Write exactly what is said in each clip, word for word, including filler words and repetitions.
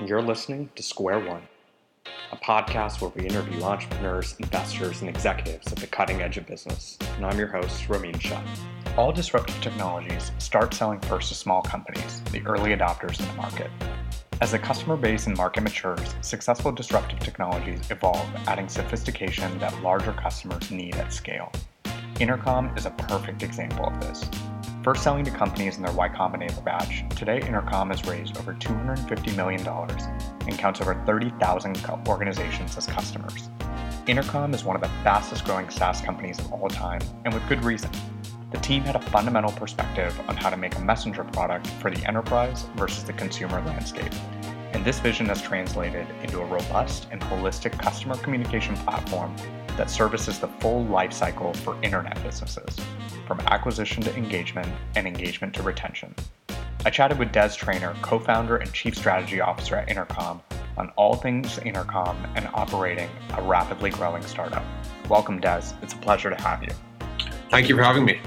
and you're listening to Square One, a podcast where we interview entrepreneurs, investors, and executives at the cutting edge of business. And I'm your host, Ramin Shah. All disruptive technologies start selling first to small companies, the early adopters in the market. As the customer base and market matures, successful disruptive technologies evolve, adding sophistication that larger customers need at scale. Intercom is a perfect example of this. First selling to companies in their Y Combinator batch, today Intercom has raised over two hundred fifty million dollars and counts over thirty thousand organizations as customers. Intercom is one of the fastest growing SaaS companies of all time, and with good reason. The team had a fundamental perspective on how to make a messenger product for the enterprise versus the consumer landscape. And this vision has translated into a robust and holistic customer communication platform that services the full lifecycle for internet businesses, from acquisition to engagement and engagement to retention. I chatted with Des Traynor, co-founder and chief strategy officer at Intercom, on all things Intercom and operating a rapidly growing startup. Welcome, Des. It's a pleasure to have you. Thank you for having me.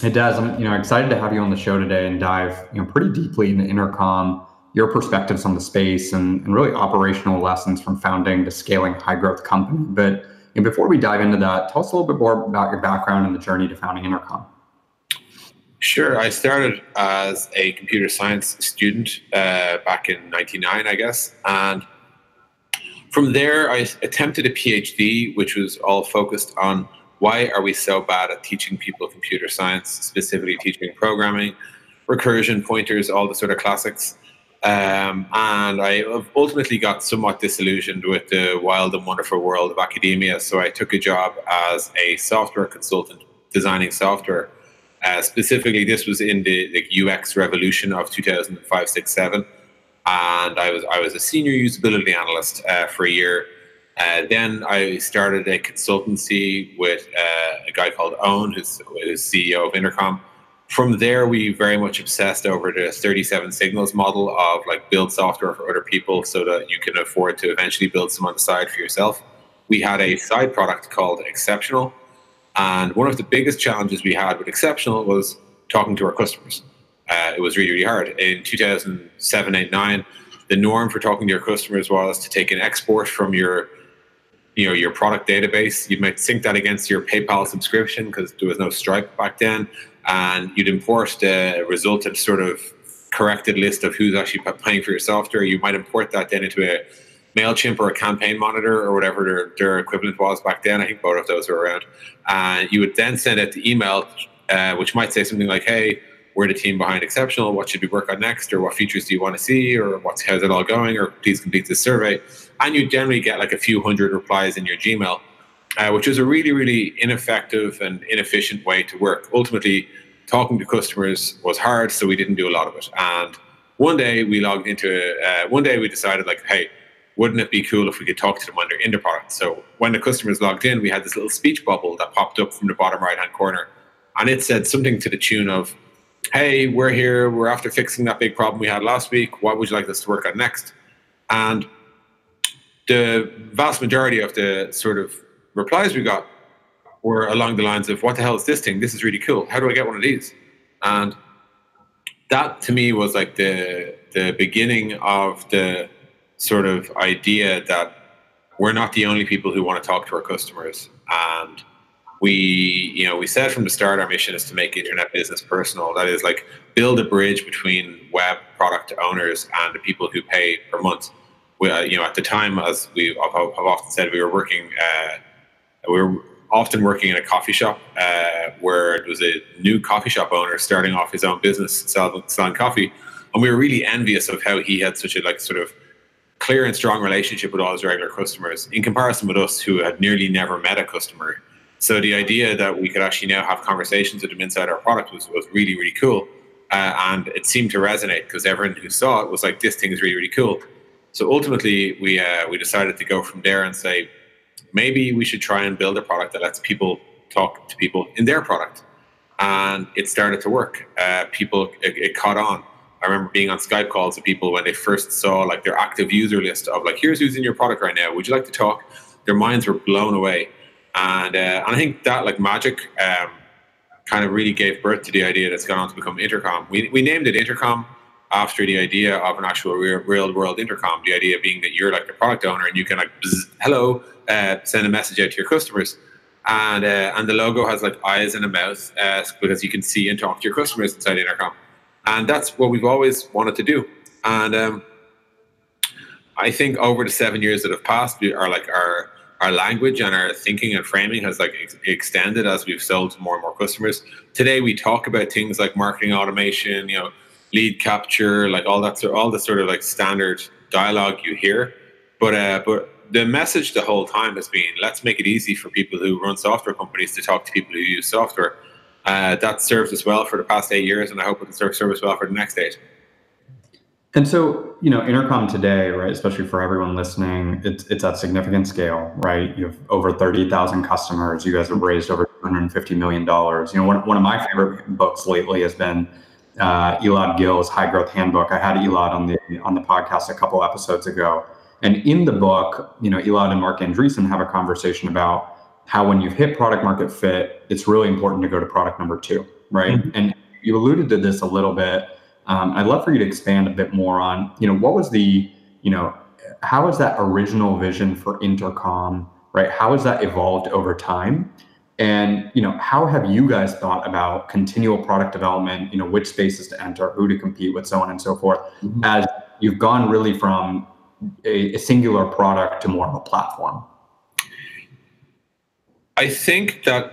Hey, Des. I'm you know excited to have you on the show today and dive you know pretty deeply into Intercom, your perspectives on the space, and, and really operational lessons from founding to scaling a high-growth company. But And before we dive into that, tell us a little bit more about your background and the journey to founding Intercom. Sure. I started as a computer science student uh, back in ninety-nine, I guess. And from there, I attempted a PhD, which was all focused on why are we so bad at teaching people computer science, specifically teaching programming, recursion, pointers, all the sort of classics. Um, and I ultimately got somewhat disillusioned with the wild and wonderful world of academia. So I took a job as a software consultant designing software. Uh, specifically, this was in the, the U X revolution of two thousand five, six, seven. And I was I was a senior usability analyst uh, for a year. Uh, then I started a consultancy with uh, a guy called Owen, who's, who's C E O of Intercom. From there, we very much obsessed over the thirty-seven signals model of like build software for other people so that you can afford to eventually build some on the side for yourself. We had a side product called Exceptional. And one of the biggest challenges we had with Exceptional was talking to our customers. Uh, it was really, really hard. In two thousand seven, eight, nine, the norm for talking to your customers was to take an export from your you know, your product database. You might sync that against your PayPal subscription because there was no Stripe back then. And you'd import the resultant sort of corrected list of who's actually paying for your software. You might import that then into a MailChimp or a Campaign Monitor or whatever their, their equivalent was back then. I think both of those were around. And uh, you would then send out the email, uh, which might say something like, hey, we're the team behind Exceptional. What should we work on next? Or what features do you want to see? Or what's how's it all going? Or please complete this survey. And you generally get like a few hundred replies in your Gmail. Uh, which is a really, really ineffective and inefficient way to work. Ultimately, talking to customers was hard, so we didn't do a lot of it. And one day we logged into, uh, one day we decided like, hey, wouldn't it be cool if we could talk to them when they're in the product? So when the customers logged in, we had this little speech bubble that popped up from the bottom right-hand corner. And it said something to the tune of, hey, we're here, we're after fixing that big problem we had last week. What would you like us to work on next? And the vast majority of the sort of replies we got were along the lines of, what the hell is this thing? This is really cool. How do I get one of these? And that to me was like the the beginning of the sort of idea that we're not the only people who want to talk to our customers. And we, you know, we said from the start, our mission is to make internet business personal. That is like build a bridge between web product owners and the people who pay per month. We, uh, you know, at the time, as we have often said, we were working, uh, We were often working in a coffee shop uh, where it was a new coffee shop owner starting off his own business selling, selling coffee. And we were really envious of how he had such a like sort of clear and strong relationship with all his regular customers in comparison with us who had nearly never met a customer. So the idea that we could actually now have conversations with them inside our product was, was really, really cool. Uh, and it seemed to resonate because everyone who saw it was like, this thing is really, really cool. So ultimately, we uh, we decided to go from there and say, maybe we should try and build a product that lets people talk to people in their product. And it started to work. Uh, people, it, it caught on. I remember being on Skype calls with people when they first saw like their active user list of like, here's who's in your product right now. Would you like to talk? Their minds were blown away. And, uh, and I think that like magic um, kind of really gave birth to the idea that's gone on to become Intercom. We, we named it Intercom after the idea of an actual real, real world intercom, the idea being that you're like the product owner and you can like, bzz, hello, uh, send a message out to your customers. And uh, and the logo has like eyes and a mouth uh, because you can see and talk to your customers inside Intercom. And that's what we've always wanted to do. And um, I think over the seven years that have passed, we are like our our language and our thinking and framing has like ex- extended as we've sold to more and more customers. Today, we talk about things like marketing automation, you know, lead capture, like all that, all the sort of like standard dialogue you hear. But uh, but. The message the whole time has been, let's make it easy for people who run software companies to talk to people who use software. Uh, that served us well for the past eight years, and I hope it can serve, serve us well for the next eight. And so, you know, Intercom today, right, especially for everyone listening, it's, it's at significant scale, right? You have over thirty thousand customers. You guys have raised over two hundred fifty million dollars. You know, one, one of my favorite books lately has been uh, Elad Gill's High Growth Handbook. I had Elad on the on the podcast a couple episodes ago. And in the book, you know, Elad and Mark Andreessen have a conversation about how when you've hit product market fit, it's really important to go to product number two, right? Mm-hmm. And you alluded to this a little bit. Um, I'd love for you to expand a bit more on, you know, what was the, you know, how was that original vision for Intercom, right? How has that evolved over time? And, you know, how have you guys thought about continual product development, you know, which spaces to enter, who to compete with, so on and so forth, mm-hmm. as you've gone really from A, a singular product to more of a platform? I think that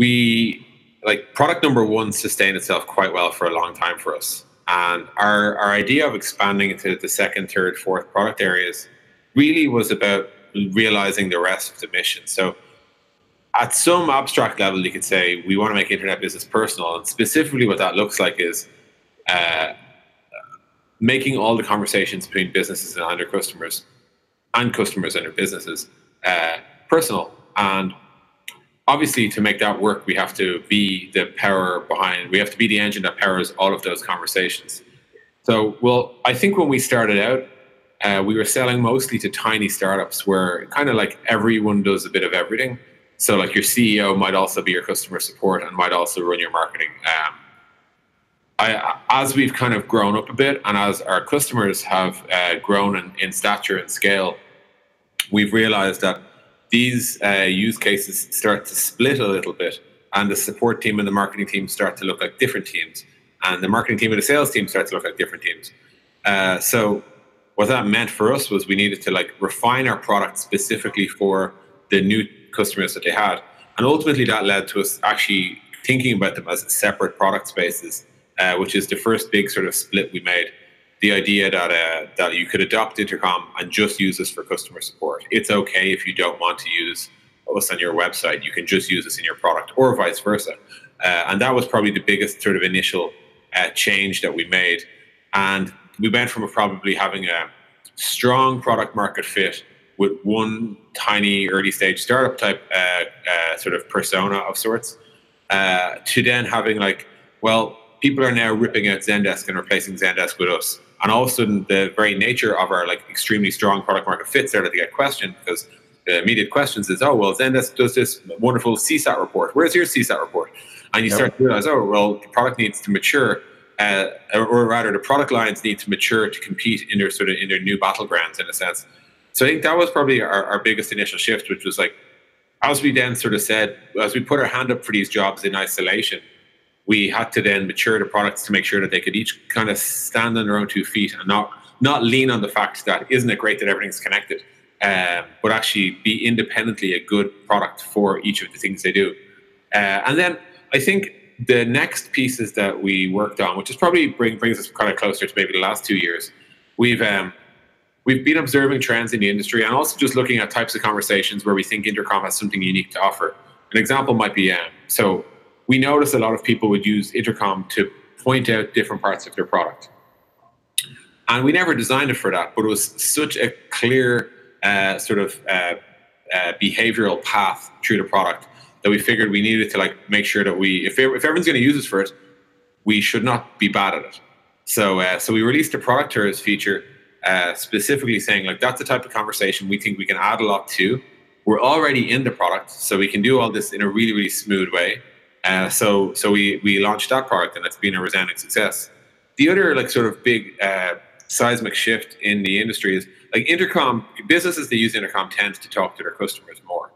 we, like product number one sustained itself quite well for a long time for us. And our, our idea of expanding into the second, third, fourth product areas really was about realizing the rest of the mission. So at some abstract level, you could say, we want to make internet business personal. And specifically what that looks like is, uh, making all the conversations between businesses and their customers and customers and their businesses uh, personal. And obviously to make that work, we have to be the power behind, we have to be the engine that powers all of those conversations. So, well, I think when we started out, uh, we were selling mostly to tiny startups where kind of like everyone does a bit of everything. So like your C E O might also be your customer support and might also run your marketing. Um, I, as we've kind of grown up a bit and as our customers have uh, grown in, in stature and scale, we've realized that these uh, use cases start to split a little bit, and the support team and the marketing team start to look like different teams, and the marketing team and the sales team start to look like different teams. Uh, so what that meant for us was we needed to like refine our product specifically for the new customers that they had. And ultimately that led to us actually thinking about them as separate product spaces. Uh, which is the first big sort of split we made. The idea that uh, that you could adopt Intercom and just use us for customer support. It's okay if you don't want to use us on your website. You can just use us in your product, or vice versa. Uh, and that was probably the biggest sort of initial uh, change that we made. And we went from probably having a strong product market fit with one tiny early stage startup type uh, uh, sort of persona of sorts uh, to then having like, well, people are now ripping out Zendesk and replacing Zendesk with us. And all of a sudden, the very nature of our like extremely strong product market fit started to get questioned, because the immediate questions is, oh, well, Zendesk does this wonderful C SAT report. Where's your C SAT report? And you yep. start to realize, oh, well, the product needs to mature, uh, or rather the product lines need to mature to compete in their sort of in their new battlegrounds in a sense. So I think that was probably our, our biggest initial shift, which was like, as we then sort of said, as we put our hand up for these jobs in isolation, we had to then mature the products to make sure that they could each kind of stand on their own two feet and not not lean on the fact that isn't it great that everything's connected, um, but actually be independently a good product for each of the things they do. Uh, and then I think the next pieces that we worked on, which is probably bring, brings us kind of closer to maybe the last two years, we've um, we've been observing trends in the industry and also just looking at types of conversations where we think Intercom has something unique to offer. An example might be, um, so... we noticed a lot of people would use Intercom to point out different parts of their product. And we never designed it for that, but it was such a clear uh, sort of uh, uh, behavioral path through the product that we figured we needed to like make sure that we, if, if everyone's going to use us for it, we should not be bad at it. So uh, so we released a product tours feature uh, specifically saying like, that's the type of conversation we think we can add a lot to. We're already in the product, so we can do all this in a really, really smooth way. Uh, so so we, we launched that product, and it's been a resounding success. The other like sort of big uh, seismic shift in the industry is like Intercom, businesses that use Intercom tend to talk to their customers more.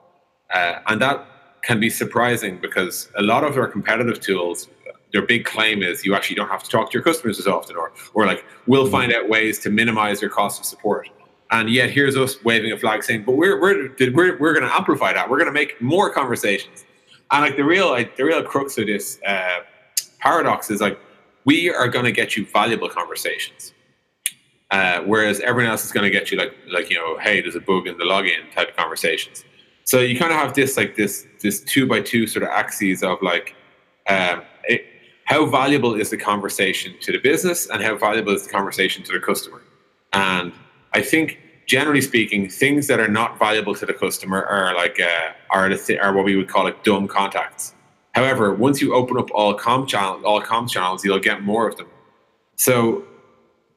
Uh, and that can be surprising because a lot of our competitive tools, their big claim is you actually don't have to talk to your customers as often, or or like, we'll find out ways to minimize your cost of support. And yet here's us waving a flag saying, but we're we're we're, we're going to amplify that. We're going to make more conversations. And like the real like, the real crux of this uh, paradox is like, we are going to get you valuable conversations, uh, whereas everyone else is going to get you like like you know, hey, there's a bug in the login type of conversations. So you kind of have this like this this two by two sort of axes of like, um, it, how valuable is the conversation to the business and how valuable is the conversation to the customer? And I think generally speaking, things that are not valuable to the customer are like uh, are the, are what we would call like dumb contacts. However, once you open up all comm channels, all comm channels, you'll get more of them. So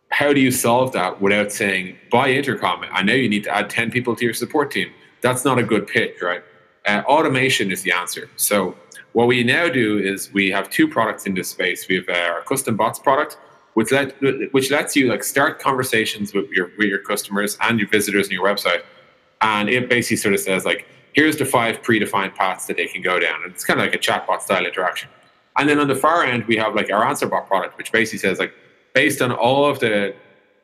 how do you solve that without saying, buy Intercom? I know you need to add ten people to your support team. That's not a good pitch, right? Uh, automation is the answer. So what we now do is we have two products in this space. We have our custom bots product, which let, which lets you like start conversations with your with your customers and your visitors on your website. And it basically sort of says like, here's the five predefined paths that they can go down. And it's kind of like a chatbot style interaction. And then on the far end, we have like our answer bot product, which basically says like, based on all of the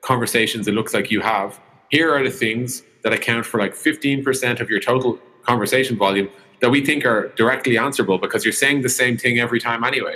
conversations it looks like you have, here are the things that account for like fifteen percent of your total conversation volume that we think are directly answerable because you're saying the same thing every time anyway.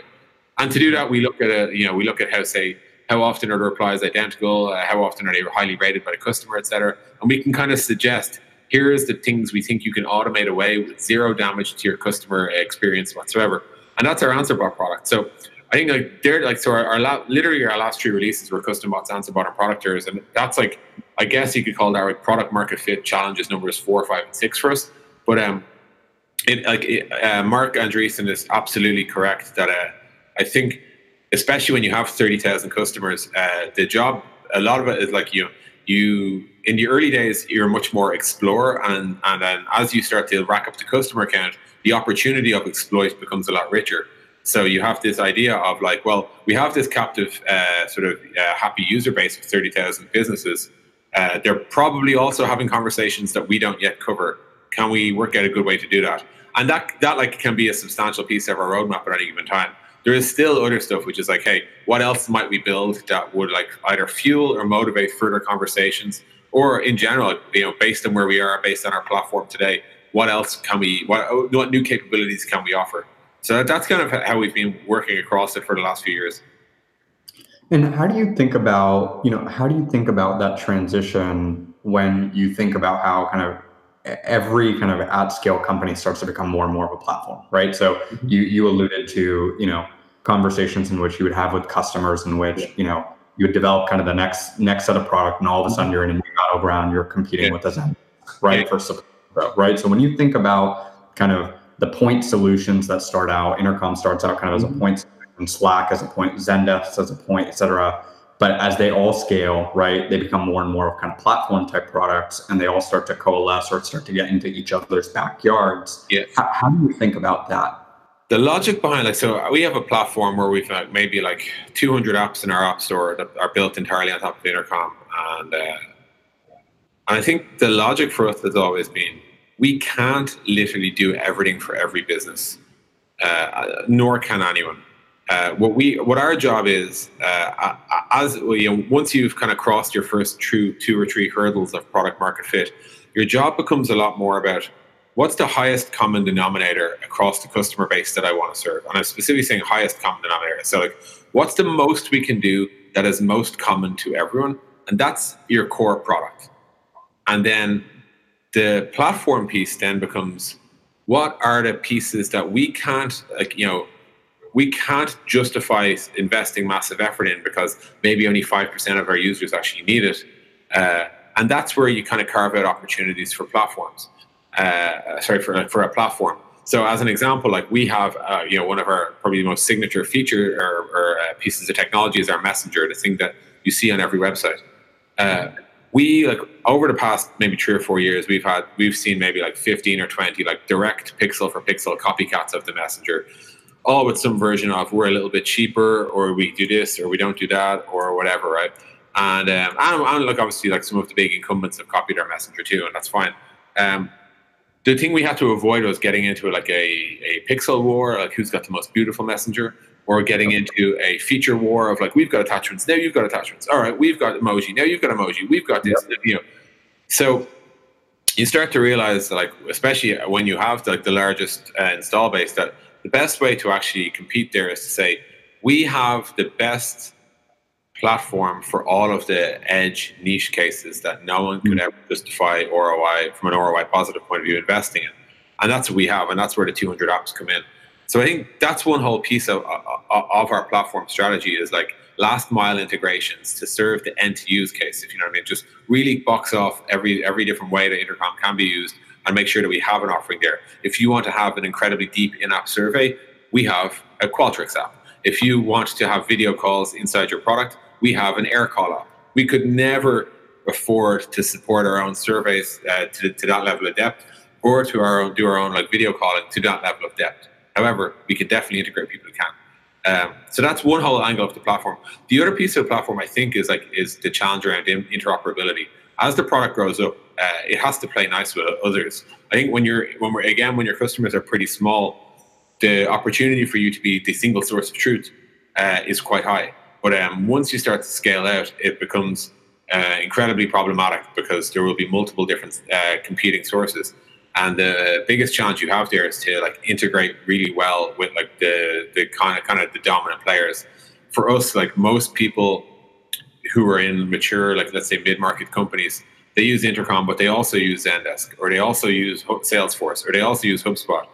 And to do that, we look at a, you know, we look at how, say, how often are the replies identical, uh, how often are they highly rated by the customer, et cetera. And we can kind of suggest, here is the things we think you can automate away with zero damage to your customer experience whatsoever. And that's our AnswerBot product. So I think like they're like, so our, our la- literally our last three releases were custom bots, AnswerBot, and producters. And that's like, I guess you could call that our product market fit challenges numbers four, five, and six for us. But um, it, like it, uh, Mark Andreessen is absolutely correct that uh, I think, especially when you have thirty thousand customers, uh, the job, a lot of it is like, you know, you in the early days, you're much more explorer. And, and then as you start to rack up the customer count, the opportunity of exploit becomes a lot richer. So you have this idea of like, well, we have this captive uh, sort of uh, happy user base of thirty thousand businesses. Uh, they're probably also having conversations that we don't yet cover. Can we work out a good way to do that? And that that like can be a substantial piece of our roadmap at any given time. There is still other stuff which is like, hey, what else might we build that would like either fuel or motivate further conversations, or in general, you know, based on where we are, based on our platform today, what else can we, what, what new capabilities can we offer? So that's kind of how we've been working across it for the last few years. And how do you think about, you know, how do you think about that transition when you think about how kind of every kind of at scale company starts to become more and more of a platform, right? So mm-hmm. you you alluded to, you know, conversations in which you would have with customers in which, yeah. you know, you would develop kind of the next next set of product, and all of a sudden you're in a new battleground, you're competing yeah. with us, right? Yeah. For support, right? So when you think about kind of the point solutions that start out, Intercom starts out kind of mm-hmm. as a point solution, and Slack as a point, Zendesk as a point, et cetera. But as they all scale, right, they become more and more of kind of platform type products, and they all start to coalesce or start to get into each other's backyards. Yeah. How, how do you think about that? The logic behind, like, so we have a platform where we've like maybe like two hundred apps in our app store that are built entirely on top of Intercom. And, uh, and I think the logic for us has always been, we can't literally do everything for every business, uh, nor can anyone. Uh, what we, what our job is, uh, as you know, once you've kind of crossed your first true two or three hurdles of product market fit, your job becomes a lot more about what's the highest common denominator across the customer base that I want to serve. And I'm specifically saying highest common denominator. So like, what's the most we can do that is most common to everyone? And that's your core product. And then the platform piece then becomes, what are the pieces that we can't, like, you know, we can't justify investing massive effort in because maybe only five percent of our users actually need it. Uh, and that's where you kind of carve out opportunities for platforms, uh, sorry, for for a platform. So as an example, like we have, uh, you know, one of our probably most signature feature or, or uh, pieces of technology is our messenger, the thing that you see on every website. Uh, we like over the past maybe three or four years, we've had, we've seen maybe like fifteen or twenty, like direct pixel for pixel copycats of the messenger. oh, with some version of we're a little bit cheaper, or we do this, or we don't do that, or whatever, right? And um, and, and look, obviously, like some of the big incumbents have copied our messenger too, and that's fine. Um, the thing we had to avoid was getting into like a, a pixel war, like who's got the most beautiful messenger, or getting into a feature war of like, we've got attachments, now you've got attachments. All right, we've got emoji, now you've got emoji, we've got this, yep. You know. So you start to realize that, like, especially when you have the, like the largest uh, install base, that the best way to actually compete there is to say, we have the best platform for all of the edge niche cases that no one could ever justify R O I from an R O I positive point of view investing in. And that's what we have, and that's where the two hundred apps come in. So I think that's one whole piece of, of our platform strategy is like last mile integrations to serve the end to use case, if you know what I mean. Just really box off every every different way that Intercom can be used and make sure that we have an offering there. If you want to have an incredibly deep in-app survey, we have a Qualtrics app. If you want to have video calls inside your product, we have an Aircall app. We could never afford to support our own surveys uh, to, to that level of depth, or to our own, do our own like video calling to that level of depth. However, we could definitely integrate people who can. Um, so that's one whole angle of the platform. The other piece of the platform, I think, is like is the challenge around in- interoperability. As the product grows up, uh, it has to play nice with others. I think when you're when we're again when your customers are pretty small, the opportunity for you to be the single source of truth uh, is quite high. But um, once you start to scale out, it becomes uh, incredibly problematic because there will be multiple different uh, competing sources. And the biggest challenge you have there is to like integrate really well with like the, the kind of kind of the dominant players. For us, like most people who are in mature, like let's say mid-market companies, they use Intercom, but they also use Zendesk, or they also use Salesforce, or they also use HubSpot.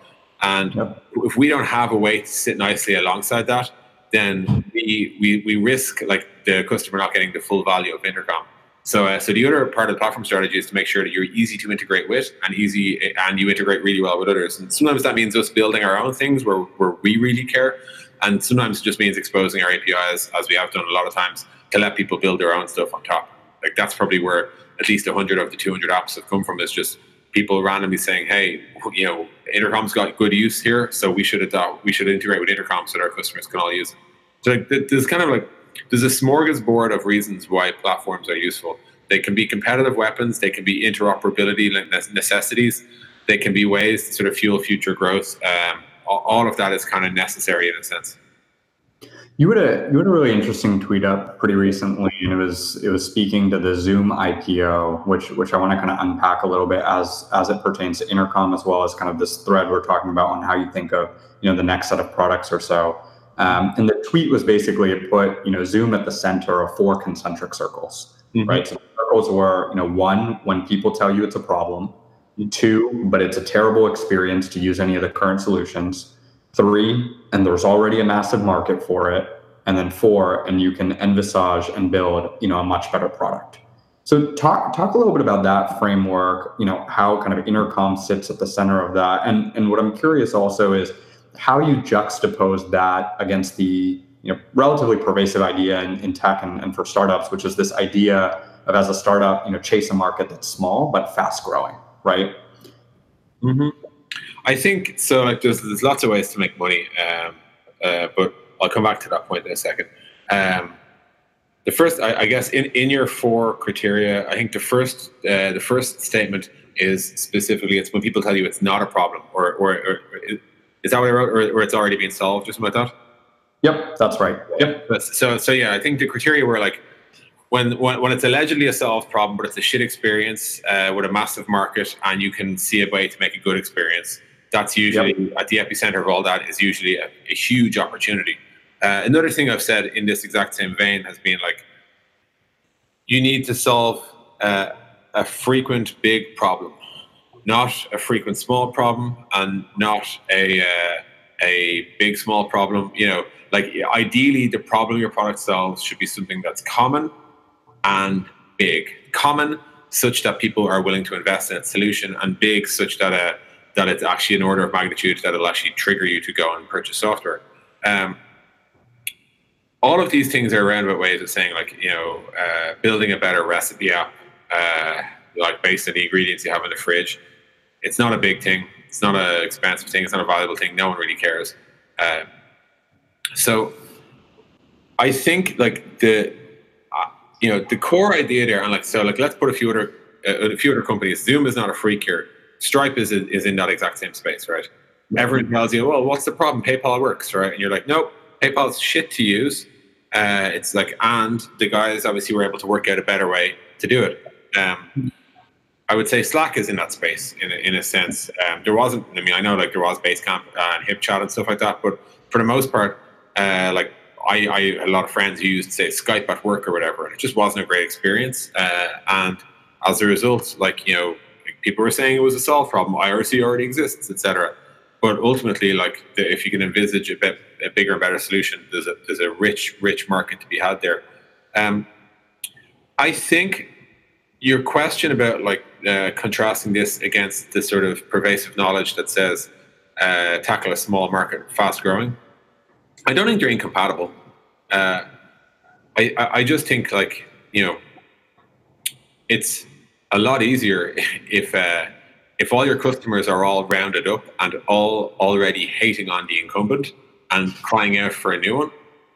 And yep. if we don't have a way to sit nicely alongside that, then we we we risk like the customer not getting the full value of Intercom. So uh, so the other part of the platform strategy is to make sure that you're easy to integrate with and easy and you integrate really well with others. And sometimes that means us building our own things where, where we really care. And sometimes it just means exposing our A P Is, as we have done a lot of times, to let people build their own stuff on top. Like that's probably where at least one hundred of the two hundred apps have come from, is just people randomly saying, hey, you know, Intercom's got good use here, so we should adopt, we should integrate with Intercom so that our customers can all use it. So like, there's kind of like, there's a smorgasbord of reasons why platforms are useful. They can be competitive weapons. They can be interoperability necessities. They can be ways to sort of fuel future growth. Um, all of that is kind of necessary in a sense. You had a you had a really interesting tweet up pretty recently, and it was it was speaking to the Zoom I P O, which which I want to kind of unpack a little bit as as it pertains to Intercom, as well as kind of this thread we're talking about on how you think of, you know, the next set of products or so. Um, and the tweet was basically, it put, you know, Zoom at the center of four concentric circles, mm-hmm. right? So the circles were, you know, one, when people tell you it's a problem, two, but it's a terrible experience to use any of the current solutions, three, and there's already a massive market for it, and then four, and you can envisage and build, you know, a much better product. So talk talk a little bit about that framework, you know, how kind of Intercom sits at the center of that. And and what I'm curious also is how you juxtapose that against the, you know, relatively pervasive idea in, in tech and, and for startups, which is this idea of, as a startup, you know, chase a market that's small but fast growing, right? Mm-hmm. I think so. Like, there's there's lots of ways to make money, um, uh, but I'll come back to that point in a second. Um, the first, I, I guess, in, in your four criteria, I think the first uh, the first statement is specifically, it's when people tell you it's not a problem, or or. or it, is that what I wrote, or, or it's already been solved, just about that? Yep, that's right. Yep. So, so yeah, I think the criteria were like, when when, when it's allegedly a solved problem, but it's a shit experience uh, with a massive market, and you can see a way to make a good experience, that's usually, yep. at the epicenter of all that is usually a, a huge opportunity. Uh, another thing I've said in this exact same vein has been like, you need to solve uh, a frequent big problem, not a frequent small problem, and not a uh, a big small problem. You know, like ideally the problem your product solves should be something that's common and big. Common such that people are willing to invest in its solution, and big such that uh, that it's actually an order of magnitude that it'll actually trigger you to go and purchase software. Um, all of these things are roundabout ways of saying, like, you know, uh, building a better recipe app, uh, like based on the ingredients you have in the fridge. It's not a big thing. It's not an expensive thing. It's not a valuable thing. No one really cares. Uh, So I think like the, uh, you know, the core idea there, and like, so like, let's put a few other, uh, a few other companies. Zoom is not a freak here. Stripe is, is in that exact same space, right? Everyone tells you, well, what's the problem? PayPal works, right? And you're like, nope, PayPal's shit to use. Uh, it's like, and the guys obviously were able to work out a better way to do it. Um, I would say Slack is in that space in a, in a sense. Um, there wasn't, I mean, I know like there was Basecamp and HipChat and stuff like that, but for the most part, uh, like I, I had a lot of friends who used, say, Skype at work or whatever, and it just wasn't a great experience. Uh, and as a result, like, you know, people were saying it was a solved problem. I R C already exists, et cetera. But ultimately, like, the, if you can envisage a, bit, a bigger and better solution, there's a there's a rich, rich market to be had there. Um, I think your question about, like, uh, contrasting this against the sort of pervasive knowledge that says uh, tackle a small market, fast growing, I don't think they're incompatible. Uh, I, I just think, like, you know, it's a lot easier if... Uh, If all your customers are all rounded up and all already hating on the incumbent and crying out for a new one,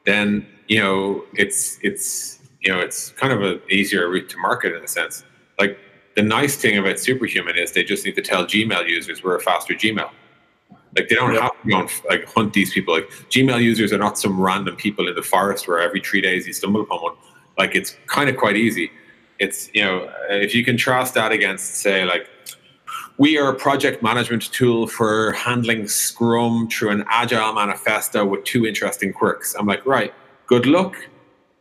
then, you know, it's it's you know it's kind of an easier route to market in a sense. Like, the nice thing about Superhuman is they just need to tell Gmail users we're a faster Gmail. Like, they don't have to go and, like, hunt these people. Like, Gmail users are not some random people in the forest where every three days you stumble upon one. Like, it's kind of quite easy. It's, you know, if you contrast that against, say, like, we are a project management tool for handling Scrum through an Agile manifesto with two interesting quirks. I'm like, right, good luck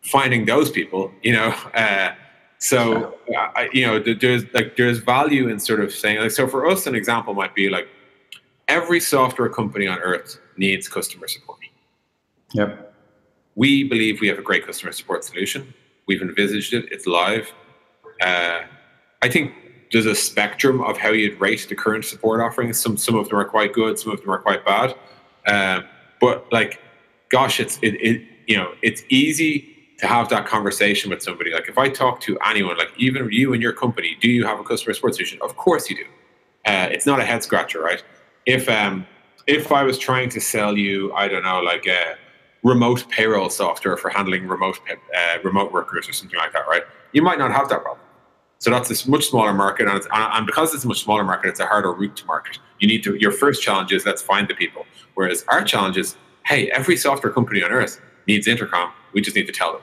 finding those people, you know. Uh, so, I, you know, there's like there's value in sort of saying, like, so for us, an example might be like every software company on earth needs customer support. Yep. We believe we have a great customer support solution. We've envisaged it. It's live. Uh, I think. There's a spectrum of how you'd rate the current support offerings. Some some of them are quite good, some of them are quite bad. Um, but like, gosh, it's it, it you know it's easy to have that conversation with somebody. Like, if I talk to anyone, like even you and your company, do you have a customer support solution? Of course you do. Uh, it's not a head scratcher, right? If um if I was trying to sell you, I don't know, like a remote payroll software for handling remote uh, remote workers or something like that, right? You might not have that problem. So that's a much smaller market, and, it's, and because it's a much smaller market, it's a harder route to market. You need to. Your first challenge is let's find the people, whereas our challenge is, hey, every software company on earth needs Intercom. We just need to tell them.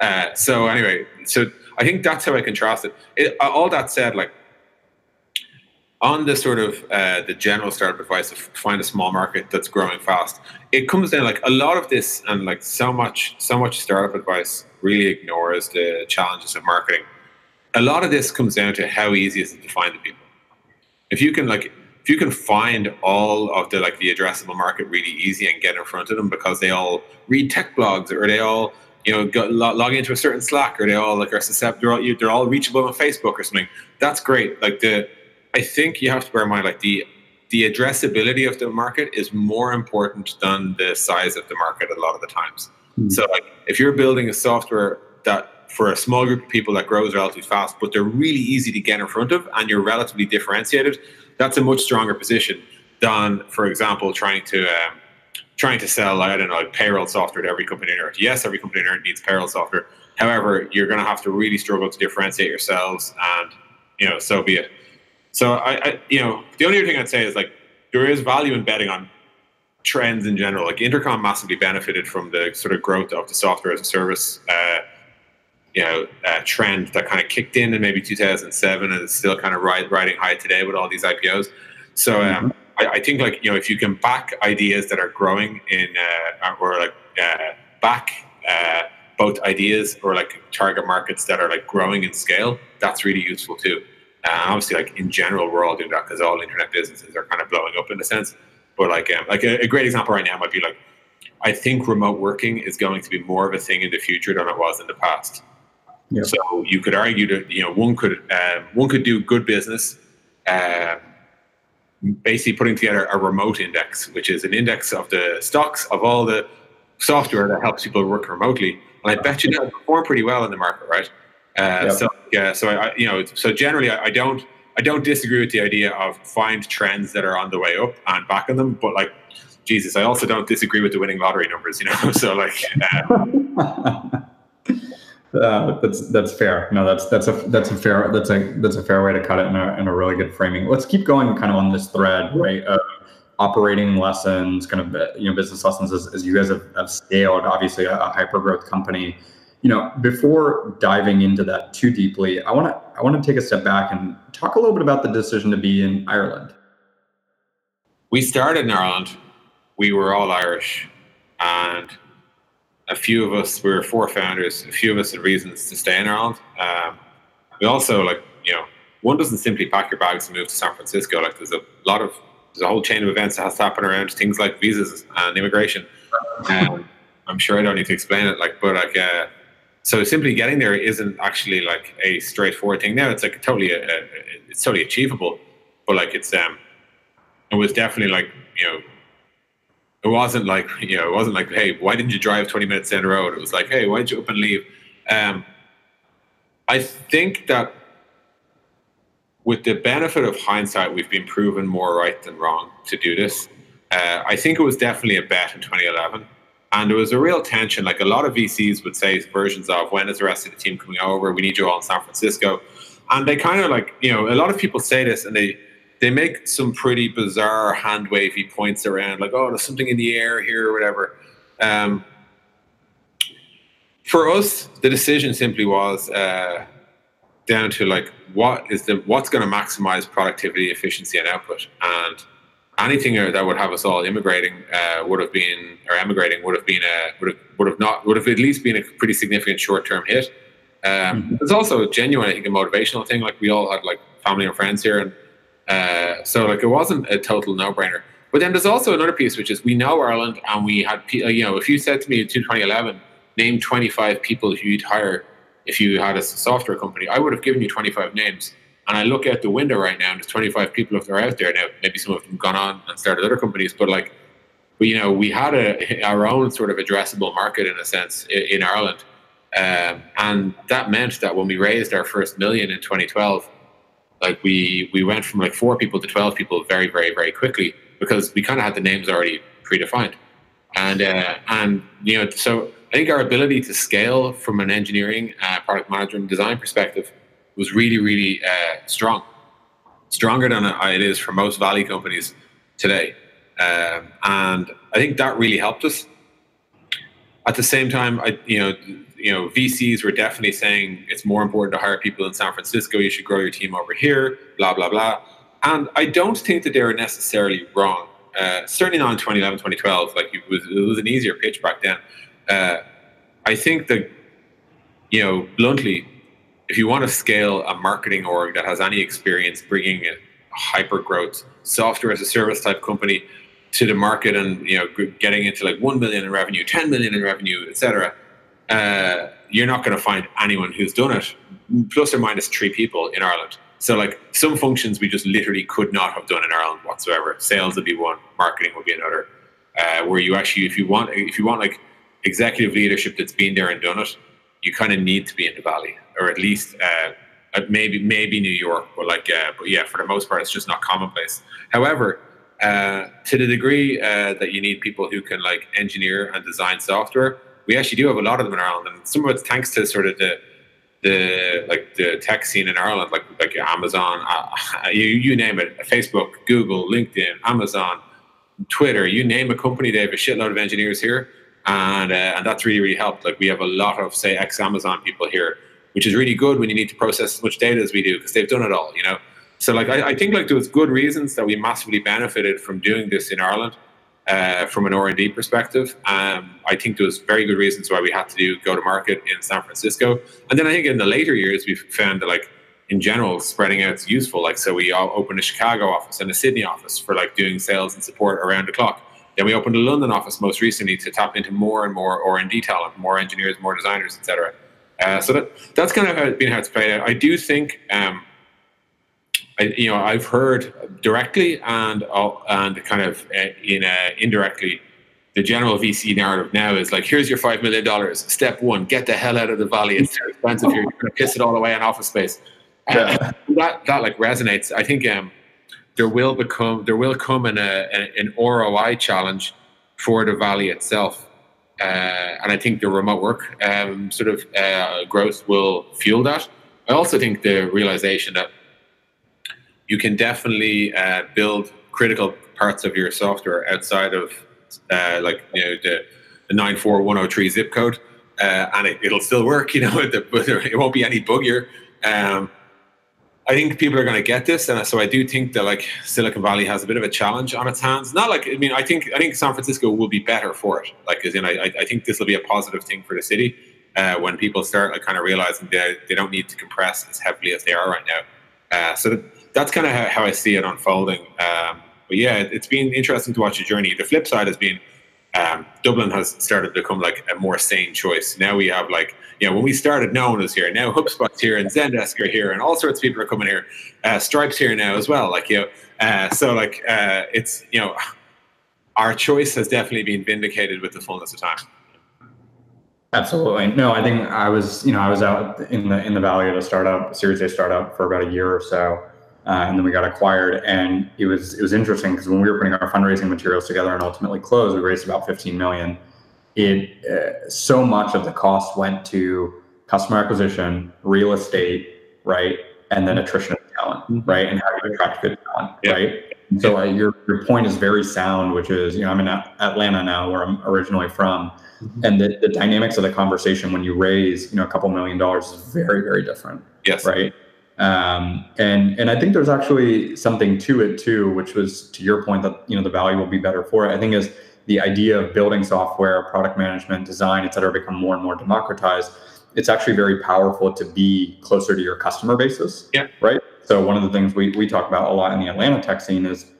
Uh, so anyway, so I think that's how I contrast it. it. All that said, like on the sort of uh, the general startup advice of find a small market that's growing fast, it comes down like a lot of this, and like so much, so much startup advice really ignores the challenges of marketing. A lot of this comes down to how easy is it to find the people. If you can, like, if you can find all of the like the addressable market really easy and get in front of them because they all read tech blogs or they all, you know, go, log into a certain Slack or they all like are susceptible. They're all, they're all reachable on Facebook or something. That's great. Like the, I think you have to bear in mind like the the addressability of the market is more important than the size of the market a lot of the times. Mm-hmm. So like if you're building a software that. For a small group of people that grows relatively fast, but they're really easy to get in front of and you're relatively differentiated, that's a much stronger position than, for example, trying to um, trying to sell, I don't know, like payroll software to every company on earth. Yes, every company on earth needs payroll software. However, you're going to have to really struggle to differentiate yourselves and, you know, so be it. So, I, I you know, the only other thing I'd say is, like, there is value in betting on trends in general. Like, Intercom massively benefited from the sort of growth of the software as a service uh you know, uh, trend that kind of kicked in in maybe two thousand seven and is still kind of ride, riding high today with all these I P Os. So um, I, I think, like, you know, if you can back ideas that are growing in uh, or like uh, back uh, both ideas or like target markets that are like growing in scale, that's really useful too. Uh, obviously, like in general, we're all doing that because all internet businesses are kind of blowing up in a sense. But like, um, like a, a great example right now might be like, I think remote working is going to be more of a thing in the future than it was in the past. Yep. So you could argue that, you know, one could uh, one could do good business, uh, basically putting together a remote index, which is an index of the stocks of all the software that helps people work remotely. And I bet you that would perform pretty well in the market, right? Uh, yep. So yeah, so I, you know, so generally I, I don't I don't disagree with the idea of find trends that are on the way up and back on them, but like Jesus, I also don't disagree with the winning lottery numbers, you know. So like, um, uh, that's that's fair. No, that's that's a that's a fair that's a that's a fair way to cut it, and a, and a really good framing. Let's keep going, kind of on this thread, right? Of operating lessons, kind of you know business lessons as, as you guys have, have scaled. Obviously, a, a hyper growth company. You know, before diving into that too deeply, I want to I want to take a step back and talk a little bit about the decision to be in Ireland. We started in Ireland. We were all Irish, and a few of us, we were four founders, a few of us had reasons to stay in Ireland. Um, we also, like, you know, one doesn't simply pack your bags and move to San Francisco. Like, there's a lot of, there's a whole chain of events that has to happen around things like visas and immigration. Um, I'm sure I don't need to explain it, like, but like, uh, so simply getting there isn't actually like a straightforward thing. Now it's like totally, a, a, it's totally achievable, but like it's, um, it was definitely like, you know, it wasn't like, you know, it wasn't like, hey, why didn't you drive twenty minutes down the road? It was like, hey, why did you up and leave? Um, I think that with the benefit of hindsight, we've been proven more right than wrong to do this. Uh, I think it was definitely a bet in twenty eleven. And there was a real tension. Like, a lot of V Cs would say versions of, when is the rest of the team coming over? We need you all in San Francisco. And they kind of like, you know, a lot of people say this and they, They make some pretty bizarre hand-wavy points around, like, oh, there's something in the air here or whatever. Um, for us, the decision simply was uh, down to, like, what is the what's going to maximize productivity, efficiency, and output? And anything that would have us all immigrating uh, would have been, or emigrating would have been a would have would have not would have at least been a pretty significant short-term hit. Um, mm-hmm. It's also a genuine, I think, a motivational thing. Like, we all had like family and friends here, and Uh, so like it wasn't a total no-brainer. But then there's also another piece, which is we know Ireland, and we had, you know, if you said to me in twenty eleven, name twenty-five people who you'd hire if you had a software company, I would have given you twenty-five names. And I look out the window right now, and there's twenty-five people if they're out there now. Maybe some of them gone on and started other companies, but like, you know, we had a, our own sort of addressable market in a sense in Ireland, um, and that meant that when we raised our first million in twenty twelve. Like we, we went from like four people to twelve people very, very, very quickly, because we kind of had the names already predefined. And, uh, and you know, so I think our ability to scale from an engineering, uh, product management, design perspective was really, really uh, strong. Stronger than it is for most Valley companies today. Um, and I think that really helped us. At the same time, I, you know, you know, V Cs were definitely saying it's more important to hire people in San Francisco. You should grow your team over here, blah, blah, blah. And I don't think that they were necessarily wrong. Uh, certainly not in twenty eleven, twenty twelve. Like it was, it was an easier pitch back then. Uh, I think that, you know, bluntly, if you want to scale a marketing org that has any experience bringing a hyper-growth software as a service type company to the market and, you know, getting into like one million in revenue, ten million in revenue, et cetera, Uh, you're not going to find anyone who's done it, plus or minus three people in Ireland. So like some functions we just literally could not have done in Ireland whatsoever. Sales would be one, marketing would be another. Uh, where you actually, if you want, if you want like executive leadership that's been there and done it, you kind of need to be in the Valley, or at least uh, maybe maybe New York. But like, uh, but yeah, for the most part, it's just not commonplace. However, uh, to the degree uh, that you need people who can like engineer and design software. We actually do have a lot of them in Ireland, and some of it's thanks to sort of the, the like the tech scene in Ireland, like like Amazon, uh, you you name it, Facebook, Google, LinkedIn, Amazon, Twitter, you name a company, they have a shitload of engineers here, and uh, and that's really really helped. Like we have a lot of say ex-Amazon people here, which is really good when you need to process as much data as we do because they've done it all, you know. So like I, I think like there was good reasons that we massively benefited from doing this in Ireland. Uh, from an R and D perspective, um, I think there was very good reasons why we had to do go-to-market in San Francisco. And then I think in the later years, we've found that, like, in general, spreading out is useful. Like, so we all opened a Chicago office and a Sydney office for, like, doing sales and support around the clock. Then we opened a London office most recently to tap into more and more R and D talent, more engineers, more designers, et cetera. Uh, so that that's kind of how it's been how it's played out. I do think... Um, I, you know, I've heard directly and and kind of uh, in uh, indirectly, the general V C narrative now is like, here's your five million dollars. Step one, get the hell out of the Valley. It's too expensive here. You're going to piss it all away in office space. Yeah. That that like resonates. I think um, there will become there will come an a, an R O I challenge for the valley itself. Uh, and I think the remote work um, sort of uh, growth will fuel that. I also think the realization that you can definitely uh, build critical parts of your software outside of uh, like you know the, the nine four one oh three zip code, uh, and it, it'll still work. You know, but it won't be any buggier. Um, I think people are going to get this, and so I do think that like Silicon Valley has a bit of a challenge on its hands. Not like I mean, I think I think San Francisco will be better for it. Like, as in, I, I think this will be a positive thing for the city uh, when people start like kind of realizing they they don't need to compress as heavily as they are right now. Uh, so that, that's kind of how, how I see it unfolding. Um, but yeah, it, it's been interesting to watch the journey. The flip side has been um, Dublin has started to become like a more sane choice. Now we have like. Yeah, when we started, no one was here. Now HubSpot's here, and Zendesk are here, and all sorts of people are coming here. Uh, Stripe's here now as well. Like you know, uh, so like uh, it's you know, our choice has definitely been vindicated with the fullness of time. Absolutely. No, I think I was you know I was out in the in the valley at a startup, Series A startup, for about a year or so, uh, and then we got acquired. And it was it was interesting because when we were putting our fundraising materials together and ultimately closed, we raised about fifteen million dollars. It uh, so much of the cost went to customer acquisition, real estate, right, and then attrition of talent, mm-hmm. right, and how you attract good talent, yeah. right. And so uh, your your point is very sound, which is you know I'm in Atlanta now, where I'm originally from, mm-hmm. and the, the dynamics of the conversation when you raise you know a couple million dollars is very very different, yes, right. Um, and and I think there's actually something to it too, which was to your point that you know the value will be better for it. I think is. The idea of building software, product management, design, et cetera, become more and more democratized. It's actually very powerful to be closer to your customer bases, yeah. right? So one of the things we, we talk about a lot in the Atlanta tech scene is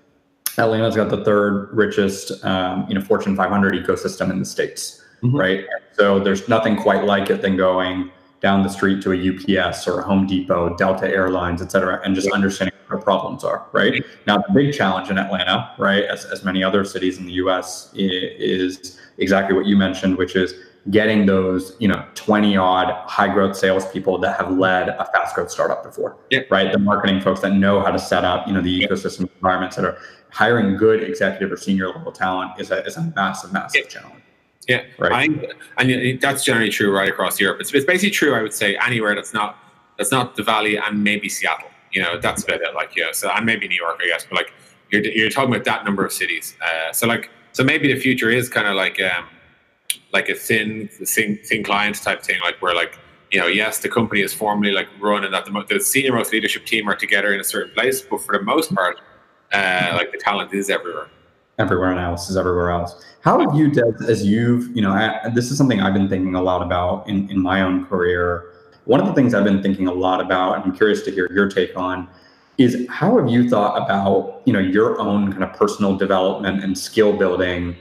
Atlanta's got the third richest um, you know, Fortune five hundred ecosystem in the States, mm-hmm. right? So there's nothing quite like it than going down the street to a U P S or a Home Depot, Delta Airlines, et cetera, and just yeah. understanding our problems are, right? Now, the big challenge in Atlanta, right, as, as many other cities in the U S is exactly what you mentioned, which is getting those, you know, twenty-odd high-growth salespeople that have led a fast-growth startup before, yeah. right? The marketing folks that know how to set up, you know, the ecosystem environments that are hiring good executive or senior-level talent is a, is a massive, massive yeah. challenge. Yeah, right. I, and that's generally true right across Europe. It's, it's basically true, I would say, anywhere that's not that's not the Valley and maybe Seattle. You know, that's about it. Like, yeah, you know, so and maybe New York, I guess. But like, you're you're talking about that number of cities. Uh, so like, so maybe the future is kind of like um, like a thin, thin, thin client type thing. Like where like you know, yes, the company is formally like run and that the, the senior most leadership team are together in a certain place, but for the most part, uh, like the talent is everywhere. Everywhere else is everywhere else. How have you, Des, as you've, you know, I, this is something I've been thinking a lot about in, in my own career. One of the things I've been thinking a lot about, and I'm curious to hear your take on, is how have you thought about, you know, your own kind of personal development and skill building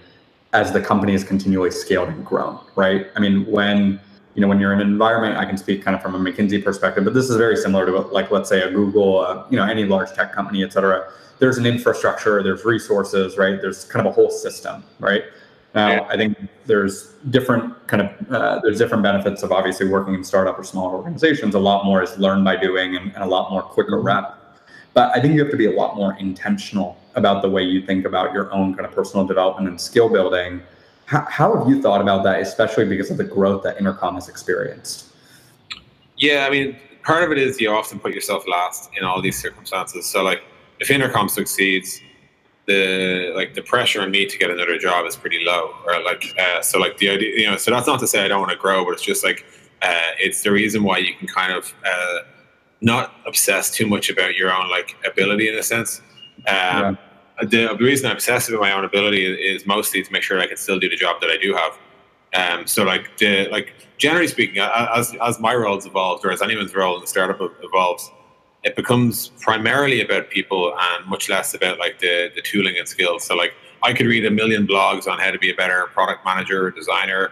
as the company has continually scaled and grown, right? I mean, when, you know, when you're in an environment, I can speak kind of from a McKinsey perspective, but this is very similar to what, like, let's say a Google, uh, you know, any large tech company, et cetera. There's an infrastructure, there's resources, right? There's kind of a whole system, right? Now, yeah. I think there's different kind of, uh, there's different benefits of obviously working in startup or smaller organizations. A lot more is learned by doing and, and a lot more quicker mm-hmm. rep. But I think you have to be a lot more intentional about the way you think about your own kind of personal development and skill building. How, how have you thought about that, especially because of the growth that Intercom has experienced? Yeah, I mean, part of it is you often put yourself last in all these circumstances. So like, if Intercom succeeds, the like the pressure on me to get another job is pretty low. Or like uh, so, like the idea, you know. So that's not to say I don't want to grow, but it's just like uh, it's the reason why you can kind of uh, not obsess too much about your own like ability in a sense. Um, yeah. The reason I'm obsessed with my own ability is mostly to make sure I can still do the job that I do have. Um, so like the like generally speaking, as as my role's evolved, or as anyone's role in the startup evolves. It becomes primarily about people and much less about like the, the tooling and skills. So like I could read a million blogs on how to be a better product manager or designer,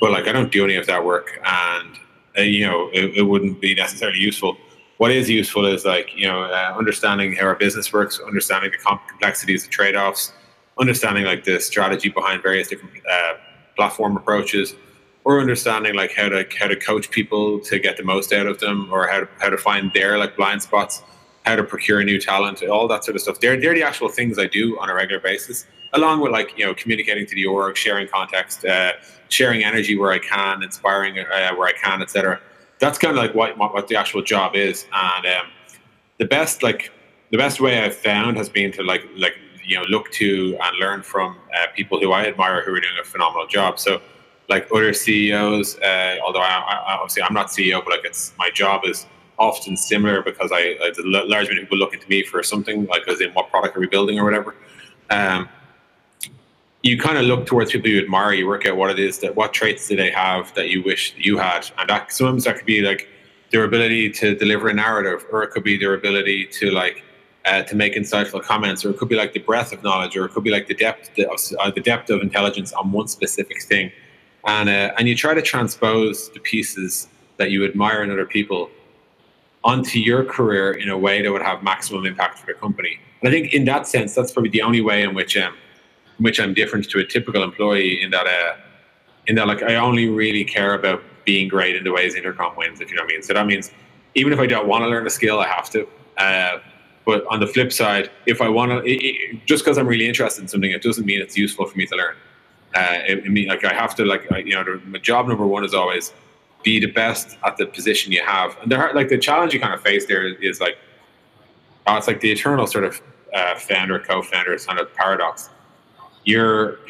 but like I don't do any of that work, and uh, you know it, it wouldn't be necessarily useful. What is useful is like you know uh, understanding how our business works, understanding the complexities, the trade-offs, understanding like the strategy behind various different uh, platform approaches. Or understanding like how to how to coach people to get the most out of them, or how to, how to find their like blind spots. how to procure new talent, all that sort of stuff. They're, they're the actual things I do on a regular basis, along with, like, you know, communicating to the org, sharing context, uh, sharing energy where I can, inspiring uh, where I can, et cetera. That's kind of like what, what the actual job is. And um, the best, like, the best way I've found has been to, like, like, you know, look to and learn from uh, people who I admire who are doing a phenomenal job. So, like, other C E Os, uh, although I, I, obviously I'm not C E O, but, like, it's my job is often similar because I, I the large amount of people looking to me for something, like, as in what product are we building or whatever. Um, you kind of look towards people you admire. You work out what it is that, what traits do they have that you wish that you had, and that sometimes that could be like their ability to deliver a narrative, or it could be their ability to like uh, to make insightful comments, or it could be like the breadth of knowledge, or it could be like the depth of uh, the depth of intelligence on one specific thing, and uh, and you try to transpose the pieces that you admire in other people onto your career in a way that would have maximum impact for the company. And I think in that sense, that's probably the only way in which um, in which I'm different to a typical employee, in that uh, in that like I only really care about being great in the ways Intercom wins, if you know what I mean. So that means even if I don't want to learn a skill, I have to. Uh, but on the flip side, if I want to, it, it, just because I'm really interested in something, it doesn't mean it's useful for me to learn. Uh, it, it mean like I have to like I, you know the, my job number one is always be the best at the position you have. And there are, like, the challenge you kind of face there is like, oh, it's like the eternal sort of uh, founder, co-founder kind of paradox. You're,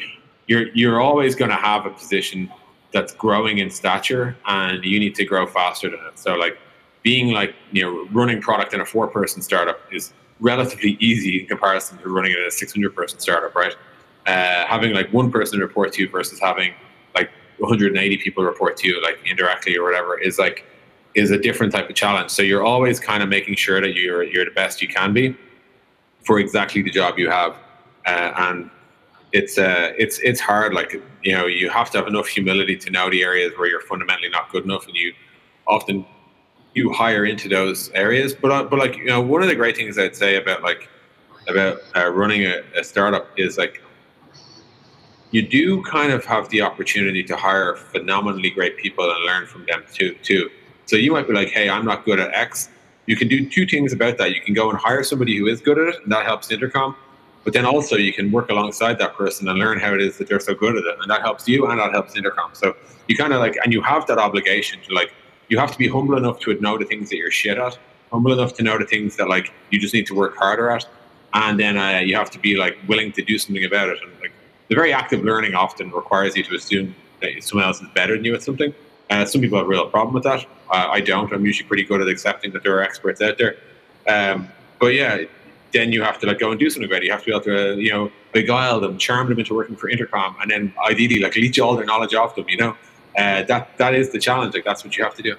you're, you're always going to have a position that's growing in stature, and you need to grow faster than it. So, like, being like, you know, running product in a four person startup is relatively easy in comparison to running it in a six hundred person startup, right? Uh, having like one person report to you versus having one hundred eighty people report to you, like, indirectly or whatever, is like is a different type of challenge. So you're always kind of making sure that you're you're the best you can be for exactly the job you have, uh, and it's uh it's it's hard. Like, you know, you have to have enough humility to know the areas where you're fundamentally not good enough, and you often you hire into those areas. But but like, you know, one of the great things I'd say about like about uh, running a, a startup is like, you do kind of have the opportunity to hire phenomenally great people and learn from them too. too. So you might be like, hey, I'm not good at X. You can do two things about that. You can go and hire somebody who is good at it, and that helps Intercom. But then also you can work alongside that person and learn how it is that they're so good at it. And that helps you, and that helps Intercom. So you kind of like, and you have that obligation to like, you have to be humble enough to know the things that you're shit at, humble enough to know the things that like you just need to work harder at. And then uh, you have to be like willing to do something about it. And like, the very act of learning often requires you to assume that someone else is better than you at something. Uh, some people have a real problem with that. Uh, I don't. I'm usually pretty good at accepting that there are experts out there. Um, but yeah, then you have to like go and do something about it. You have to be able to, uh, you know, beguile them, charm them into working for Intercom, and then ideally like leech all their knowledge off them. You know, uh, that that is the challenge. Like, that's what you have to do.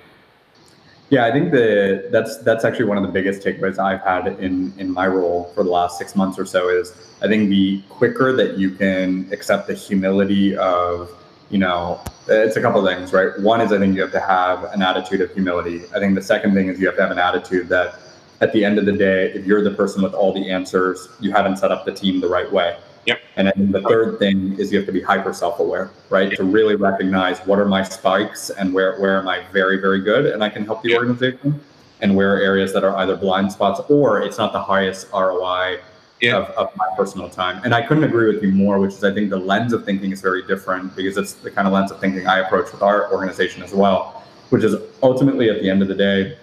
Yeah, I think the that's that's actually one of the biggest takeaways I've had in, in my role for the last six months or so is, I think the quicker that you can accept the humility of, you know, it's a couple of things, right? One is, I think you have to have an attitude of humility. I think the second thing is you have to have an attitude that at the end of the day, if you're the person with all the answers, you haven't set up the team the right way. Yep. And then the third thing is you have to be hyper self-aware, right? Yep. To really recognize what are my spikes and where, where am I very, very good and I can help the yep. organization, and where are areas that are either blind spots or it's not the highest R O I yep. of, of my personal time. And I couldn't agree with you more, which is I think the lens of thinking is very different because it's the kind of lens of thinking I approach with our organization as well, which is ultimately at the end of the day,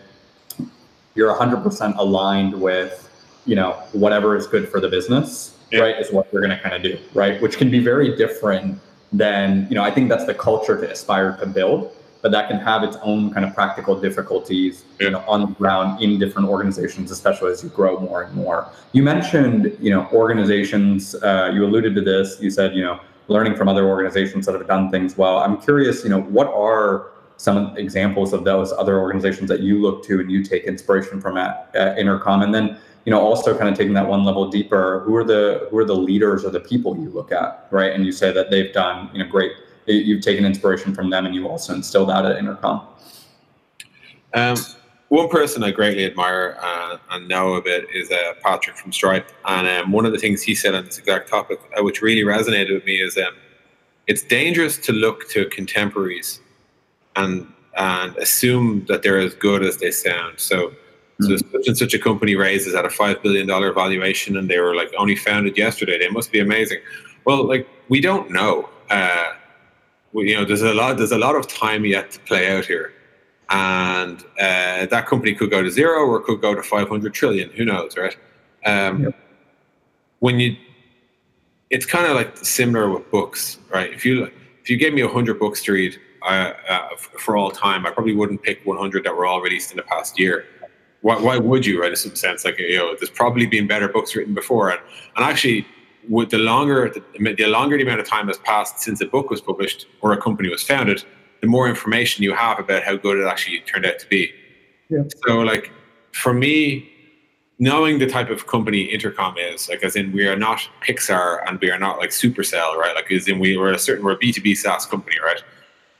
you're one hundred percent aligned with, you know, whatever is good for the business. Yeah. Right, is what we're going to kind of do, right? Which can be very different than, you know, I think that's the culture to aspire to build, but that can have its own kind of practical difficulties, yeah. you know, on the ground in different organizations, especially as you grow more and more. You mentioned, you know, organizations, uh, you alluded to this, you said, you know, learning from other organizations that have done things well. I'm curious, you know, what are some examples of those other organizations that you look to and you take inspiration from at, at Intercom? And then, you know, also kind of taking that one level deeper, who are the who are the leaders or the people you look at, right? And you say that they've done, you know, great, you've taken inspiration from them and you also instilled that at Intercom. Um, one person I greatly admire uh, and know a bit is uh, Patrick from Stripe. And um, one of the things he said on this exact topic, uh, which really resonated with me, is um, it's dangerous to look to contemporaries and and assume that they're as good as they sound. So So mm-hmm. such and such a company raises at a five billion dollars valuation and they were like only founded yesterday. They must be amazing. Well, like we don't know. Uh, we, you know, there's a lot, there's a lot of time yet to play out here. And uh, that company could go to zero or it could go to five hundred trillion. Who knows, right? Um, yep. When you, it's kind of like similar with books, right? If you if you gave me one hundred books to read uh, uh, for all time, I probably wouldn't pick one hundred that were all released in the past year. Why, why would you, right? In some sense, like you know, there's probably been better books written before, and, and actually, with the longer the, the longer the amount of time has passed since a book was published or a company was founded, the more information you have about how good it actually turned out to be. Yeah. So, like for me, knowing the type of company Intercom is, like as in we are not Pixar and we are not like Supercell, right? Like as in we were a certain we're a B two B SaaS company, right?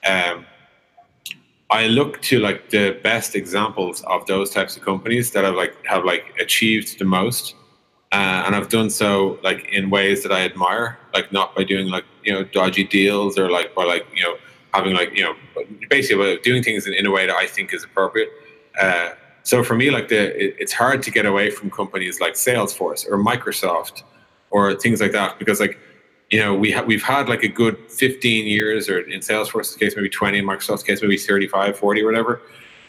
Um, I look to like the best examples of those types of companies that have like have like achieved the most, uh, and I've done so like in ways that I admire, like not by doing like you know dodgy deals or like by like you know having like you know basically doing things in, in a way that I think is appropriate. Uh, so for me, like the it, it's hard to get away from companies like Salesforce or Microsoft or things like that because like. You know, we ha- we've had like a good fifteen years, or in Salesforce's case, maybe twenty, in Microsoft's case, maybe thirty-five, forty, whatever,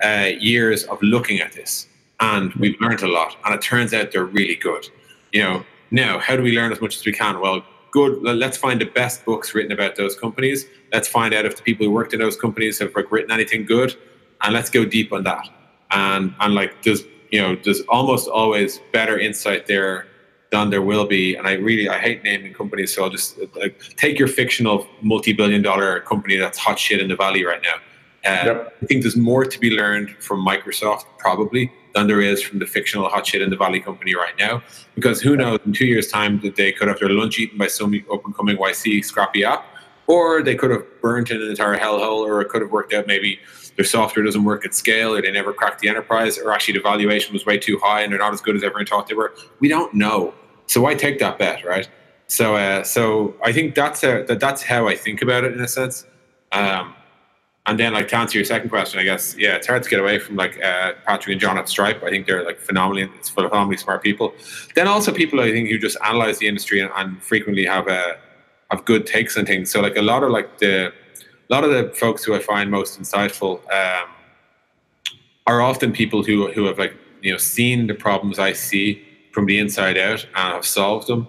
uh, years of looking at this. And we've learned a lot. And it turns out they're really good. You know, now, how do we learn as much as we can? Well, good. Let's find the best books written about those companies. Let's find out if the people who worked in those companies have like, written anything good. And let's go deep on that. And, and like, there's, you know, there's almost always better insight there than there will be, and I really I hate naming companies, so I'll just like take your fictional multi-billion dollar company that's hot shit in the valley right now. Uh, yep. I think there's more to be learned from Microsoft probably than there is from the fictional hot shit in the valley company right now, because who knows in two years' time that they could have their lunch eaten by some up-and-coming Y C scrappy app, or they could have burnt in an entire hellhole, or it could have worked out maybe their software doesn't work at scale, or they never cracked the enterprise, or actually the valuation was way too high and they're not as good as everyone thought they were. We don't know. So why take that bet, right? So uh, so I think that's how, that, that's how I think about it in a sense. Um, and then like to answer your second question, I guess, yeah, it's hard to get away from like uh, Patrick and John at Stripe. I think they're like phenomenally, phenomenally smart people. Then also people I think who just analyze the industry and, and frequently have a, have good takes on things. So like a lot of like the... A lot of the folks who I find most insightful um, are often people who who have like you know seen the problems I see from the inside out and have solved them.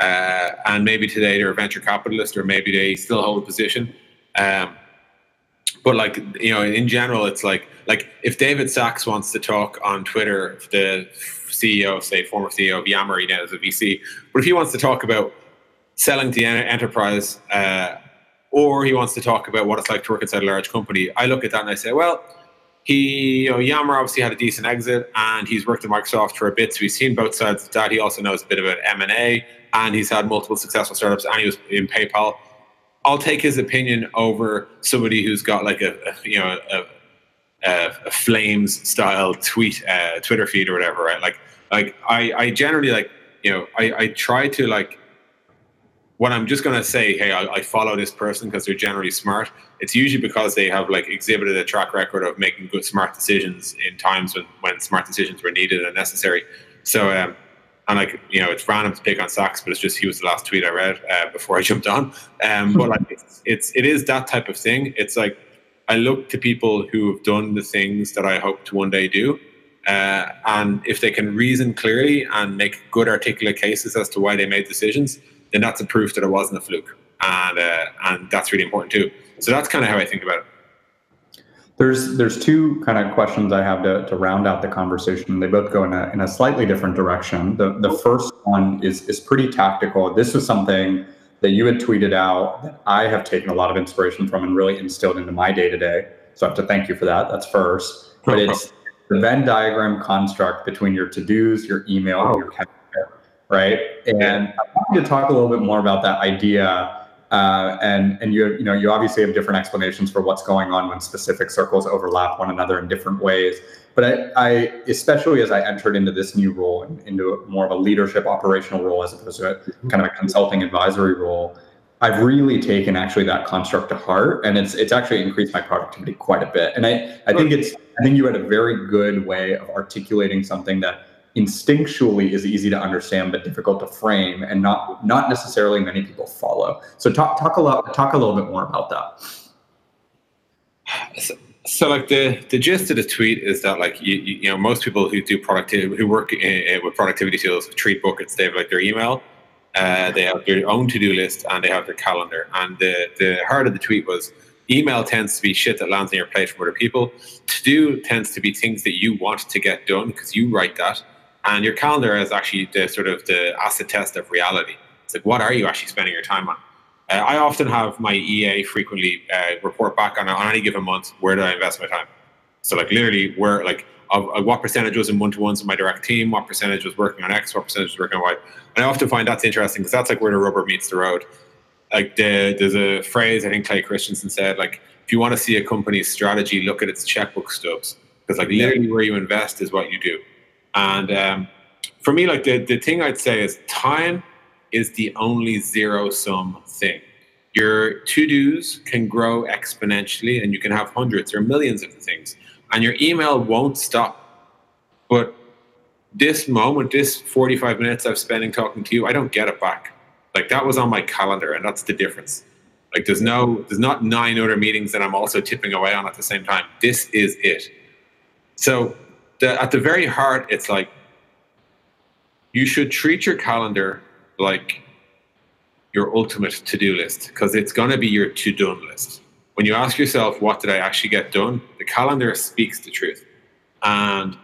Uh, and maybe today they're a venture capitalist, or maybe they still hold a position. Um, but like you know, in general, it's like like if David Sachs wants to talk on Twitter, if the C E O, say former C E O of Yammer, he now is a V C. But if he wants to talk about selling to enterprise. Uh, or he wants to talk about what it's like to work inside a large company, I look at that and I say, well, he, you know, Yammer obviously had a decent exit and he's worked at Microsoft for a bit, so he's seen both sides of that. He also knows a bit about M and A and he's had multiple successful startups and he was in PayPal. I'll take his opinion over somebody who's got like a, a you know, a, a, a Flames style tweet, uh, Twitter feed or whatever, right? Like, like I, I generally like, you know, I, I try to like, when I'm just going to say, hey, I, I follow this person because they're generally smart, it's usually because they have like exhibited a track record of making good, smart decisions in times when, when smart decisions were needed and necessary. So, um, and like, you know, it's random to pick on Sachs, but it's just he was the last tweet I read uh, before I jumped on. Um, but like, it's, it's, it is that type of thing. It's like I look to people who have done the things that I hope to one day do. Uh, and if they can reason clearly and make good articulate cases as to why they made decisions, then that's a proof that it wasn't a fluke. And uh, and that's really important too. So that's kind of how I think about it. There's there's two kind of questions I have to, to round out the conversation. They both go in a, in a slightly different direction. The the first one is is pretty tactical. This is something that you had tweeted out that I have taken a lot of inspiration from and really instilled into my day-to-day. So I have to thank you for that. That's first. But it's the Venn diagram construct between your to-dos, your email, and your calendar. Right, and I wanted to talk a little bit more about that idea, uh, and and you you know you obviously have different explanations for what's going on when specific circles overlap one another in different ways. But I, I especially as I entered into this new role, into more of a leadership operational role as opposed to a, kind of a consulting advisory role, I've really taken actually that construct to heart, and it's it's actually increased my productivity quite a bit. And I I think it's I think you had a very good way of articulating something that instinctually is easy to understand but difficult to frame, and not not necessarily many people follow. So talk talk a lot talk a little bit more about that. So, so like the the gist of the tweet is that like you you know most people who do productivity who work in, with productivity tools treat buckets. They have like their email, uh, they have their own to do list, and they have their calendar. And the the heart of the tweet was: email tends to be shit that lands on your plate from other people. To do tends to be things that you want to get done because you write that. And your calendar is actually the sort of the acid test of reality. It's like, what are you actually spending your time on? Uh, I often have my E A frequently uh, report back on, on any given month, where did I invest my time? So like literally where, like of, of what percentage was in one-to-ones with my direct team, what percentage was working on X, what percentage was working on Y. And I often find that's interesting because that's like where the rubber meets the road. Like the, there's a phrase I think Clay Christensen said, like, if you want to see a company's strategy, look at its checkbook stubs. Because like literally where you invest is what you do. And um, for me, like the, the thing I'd say is time is the only zero sum thing. Your to-dos can grow exponentially and you can have hundreds or millions of things. And your email won't stop. But this moment, this forty-five minutes I've spending talking to you, I don't get it back. Like that was on my calendar, and that's the difference. Like there's no, there's not nine other meetings that I'm also tipping away on at the same time. This is it. So the, at the very heart, it's like you should treat your calendar like your ultimate to-do list, because it's going to be your to-done list. When you ask yourself, what did I actually get done? The calendar speaks the truth. And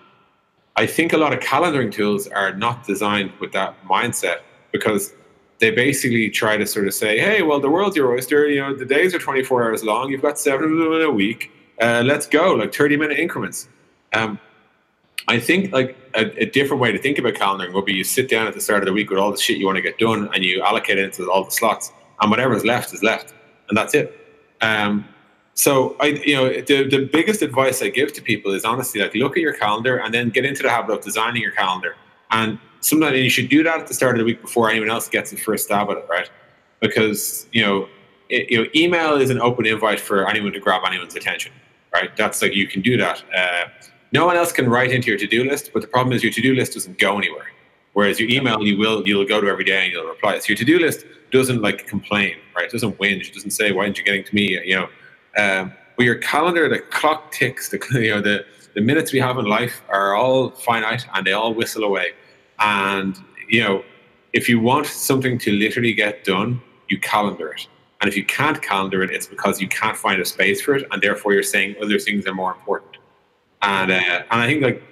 I think a lot of calendaring tools are not designed with that mindset, because they basically try to sort of say, hey, well, the world's your oyster. You know, the days are twenty-four hours long. You've got seven of them in a week. Uh, let's go, like thirty-minute increments. Um, I think like a, a different way to think about calendaring would be you sit down at the start of the week with all the shit you want to get done, and you allocate it into all the slots, and whatever's left is left, and that's it. Um, so, I, you know, the, the biggest advice I give to people is honestly, like, look at your calendar and then get into the habit of designing your calendar. And sometimes you should do that at the start of the week before anyone else gets the first stab at it, right? Because, you know, it, you know, email is an open invite for anyone to grab anyone's attention, right? That's like, you can do that. Uh, no one else can write into your to-do list, but the problem is your to-do list doesn't go anywhere. Whereas your email, you will, you'll go to every day and you'll reply. So your to-do list doesn't like complain, right? It doesn't whinge. It doesn't say, why aren't you getting to me? You know, um, but your calendar, the clock ticks, the, you know, the, the minutes we have in life are all finite and they all whistle away. And, you know, if you want something to literally get done, you calendar it. And if you can't calendar it, it's because you can't find a space for it. And therefore, you're saying other things are more important. And uh, and I think like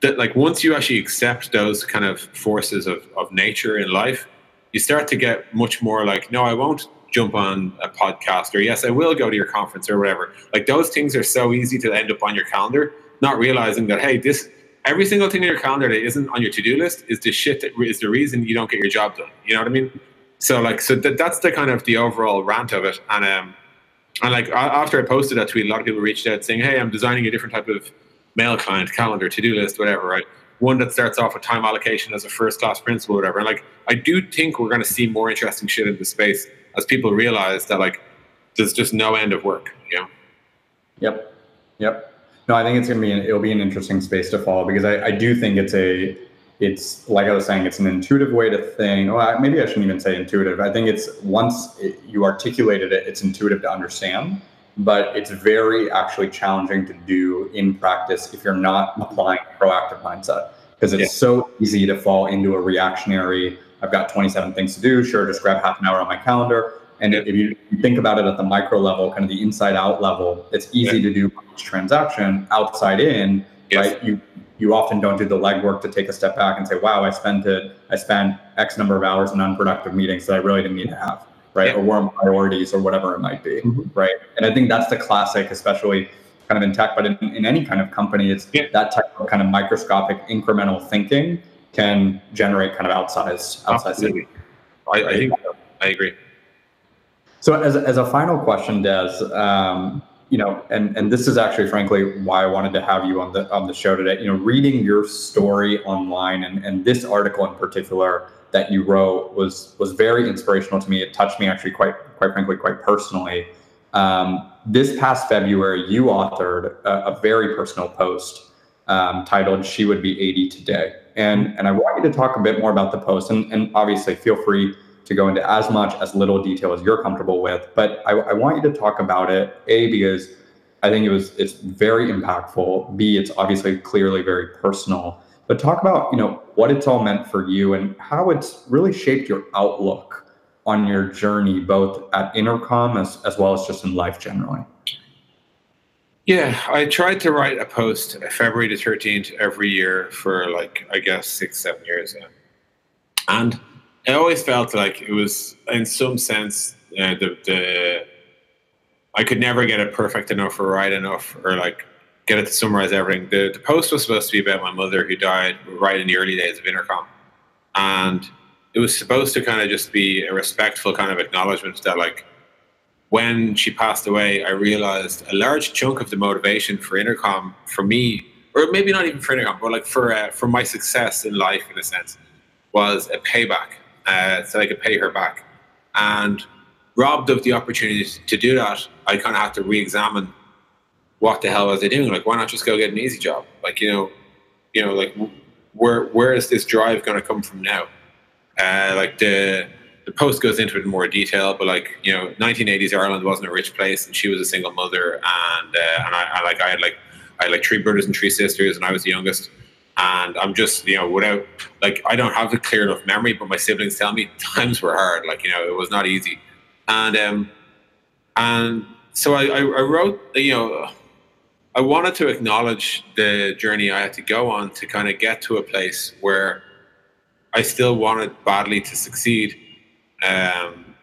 that, like once you actually accept those kind of forces of, of nature in life, you start to get much more like, no, I won't jump on a podcast, or yes, I will go to your conference or whatever. Like those things are so easy to end up on your calendar, not realizing that, hey, this... every single thing in your calendar that isn't on your to-do list is the shit that is the reason you don't get your job done. You know what I mean? So like, so th- that's the kind of the overall rant of it. And um, and like after I posted that tweet, a lot of people reached out saying, "Hey, I'm designing a different type of mail client, calendar, to-do list, whatever, right? One that starts off with time allocation as a first-class principle, whatever." And like, I do think we're going to see more interesting shit in this space as people realize that like, there's just no end of work. You know? Yep. Yep. No, I think it's going to be, an, it'll be an interesting space to follow, because I, I do think it's a, it's like I was saying, it's an intuitive way to think. Well, maybe I shouldn't even say intuitive. I think it's once it, you articulated it, it's intuitive to understand, but it's very actually challenging to do in practice if you're not applying a proactive mindset, because it's yeah. so easy to fall into a reactionary, I've got twenty-seven things to do. Sure. Just grab half an hour on my calendar. And if you think about it at the micro level, kind of the inside out level, it's easy yeah. to do each transaction outside in, yes. right? You you often don't do the legwork to take a step back and say, wow, I spent it, I spent X number of hours in unproductive meetings that I really didn't need to have, right? Yeah. Or weren't priorities or whatever it might be, mm-hmm. right? And I think that's the classic, especially kind of in tech, but in, in any kind of company, it's yeah. that type of kind of microscopic incremental thinking can generate kind of outsized, outsized. Absolutely. I, I think I agree. So as, as a final question, Des, um, you know, and, and this is actually, frankly, why I wanted to have you on the on the show today. You know, reading your story online and, and this article in particular that you wrote was was very inspirational to me. It touched me actually quite, quite frankly, quite personally. Um, this past February, you authored a, a very personal post um, titled She Would Be eighty Today. And and I want you to talk a bit more about the post, and, and obviously feel free to go into as much, as little detail as you're comfortable with. But I, I want you to talk about it, A, because I think it was it's very impactful. B, it's obviously clearly very personal. But talk about, you know, what it's all meant for you and how it's really shaped your outlook on your journey, both at Intercom as, as well as just in life generally. Yeah, I tried to write a post February the thirteenth every year for like, I guess, six, seven years now. And I always felt like it was, in some sense, uh, the, the I could never get it perfect enough or right enough or like get it to summarize everything. The, the post was supposed to be about my mother who died right in the early days of Intercom. And it was supposed to kind of just be a respectful kind of acknowledgement that like, when she passed away, I realized a large chunk of the motivation for Intercom, for me, or maybe not even for Intercom, but like for uh, for my success in life, in a sense, was a payback, uh, so I could pay her back. And robbed of the opportunity to do that, I kind of had to re-examine what the hell was I doing? Like, why not just go get an easy job? Like, you know, you know, like where where is this drive going to come from now? Uh, like the. The post goes into it in more detail, but like, you know, nineteen eighties Ireland wasn't a rich place, and she was a single mother, and uh, and I, I like I had like I had like three brothers and three sisters, and I was the youngest. And I'm just, you know, without like I don't have a clear enough memory, but my siblings tell me times were hard. Like, you know, it was not easy. And um, and so I, I, I wrote, you know, I wanted to acknowledge the journey I had to go on to kind of get to a place where I still wanted badly to succeed. Um,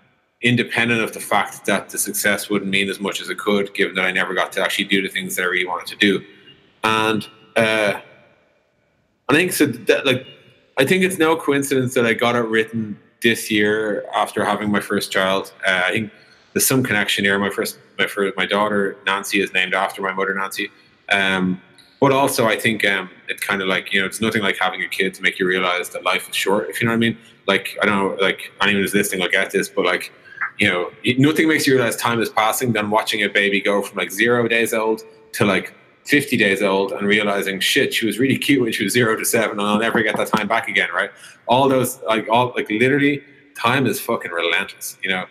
independent of the fact that the success wouldn't mean as much as it could, given that I never got to actually do the things that I really wanted to do. And uh, I think so that, like, I think it's no coincidence that I got it written this year after having my first child. Uh, I think there's some connection here. My first, my first, my daughter Nancy is named after my mother Nancy. Um, but also, I think um, it's kind of like, you know, it's nothing like having a kid to make you realize that life is short, if you know what I mean. Like, I don't know, like, anyone who's listening will get this, but like, you know, nothing makes you realize time is passing than watching a baby go from like zero days old to like fifty days old and realizing, shit, she was really cute when she was zero to seven, and I'll never get that time back again, right? All those, like, all, like, literally, time is fucking relentless, you know?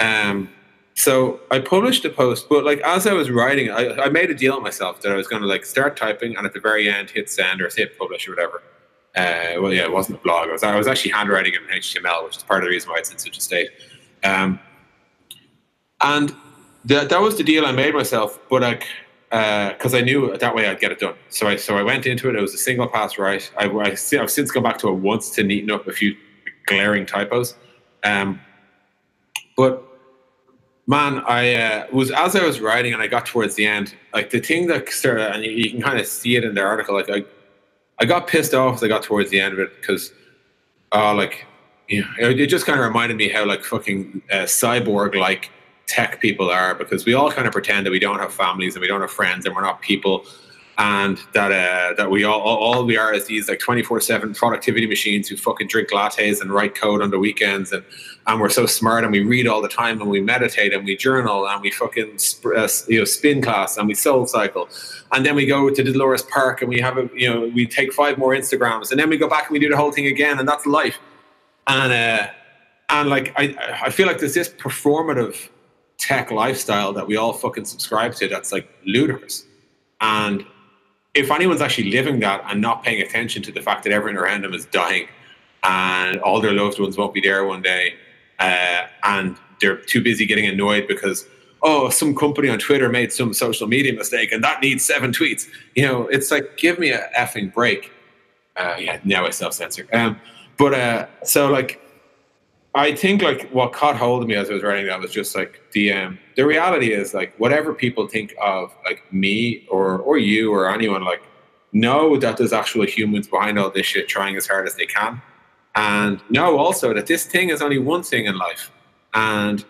Um, So I published a post, but like as I was writing, I, I made a deal with myself that I was going to like start typing and at the very end hit send or hit publish or whatever. Uh, well, yeah, it wasn't a blog. I was, I was actually handwriting it in H T M L, which is part of the reason why it's in such a state. Um, and th- that was the deal I made myself, but like because uh, I knew that way I'd get it done. So I so I went into it. It was a single pass write. I, I, I've since gone back to it once to neaten up a few glaring typos, um, but. Man, I uh, was as I was writing, and I got towards the end. Like the thing that started, and you, you can kind of see it in the article. Like I, I got pissed off as I got towards the end of it because, uh, like, you know, it, it just kind of reminded me how like fucking uh, cyborg-like tech people are, because we all kind of pretend that we don't have families and we don't have friends and we're not people, and that uh, that we all all we are is these like twenty-four seven productivity machines who fucking drink lattes and write code on the weekends, and and we're so smart and we read all the time and we meditate and we journal and we fucking sp- uh, you know spin class and we soul cycle, and then we go to Dolores Park and we have a you know we take five more Instagrams and then we go back and we do the whole thing again, and that's life. And uh, and like I I feel like there's this performative tech lifestyle that we all fucking subscribe to that's like ludicrous. And if anyone's actually living that and not paying attention to the fact that everyone around them is dying and all their loved ones won't be there one day, uh, and they're too busy getting annoyed because, oh, some company on Twitter made some social media mistake and that needs seven tweets. You know, it's like, give me a effing break. Uh, yeah, now I self-censor. Um, but uh, so like, I think like what caught hold of me as I was writing that was just like the um, the reality is like whatever people think of like me or or you or anyone, like know that there's actual humans behind all this shit trying as hard as they can, and know also that this thing is only one thing in life, and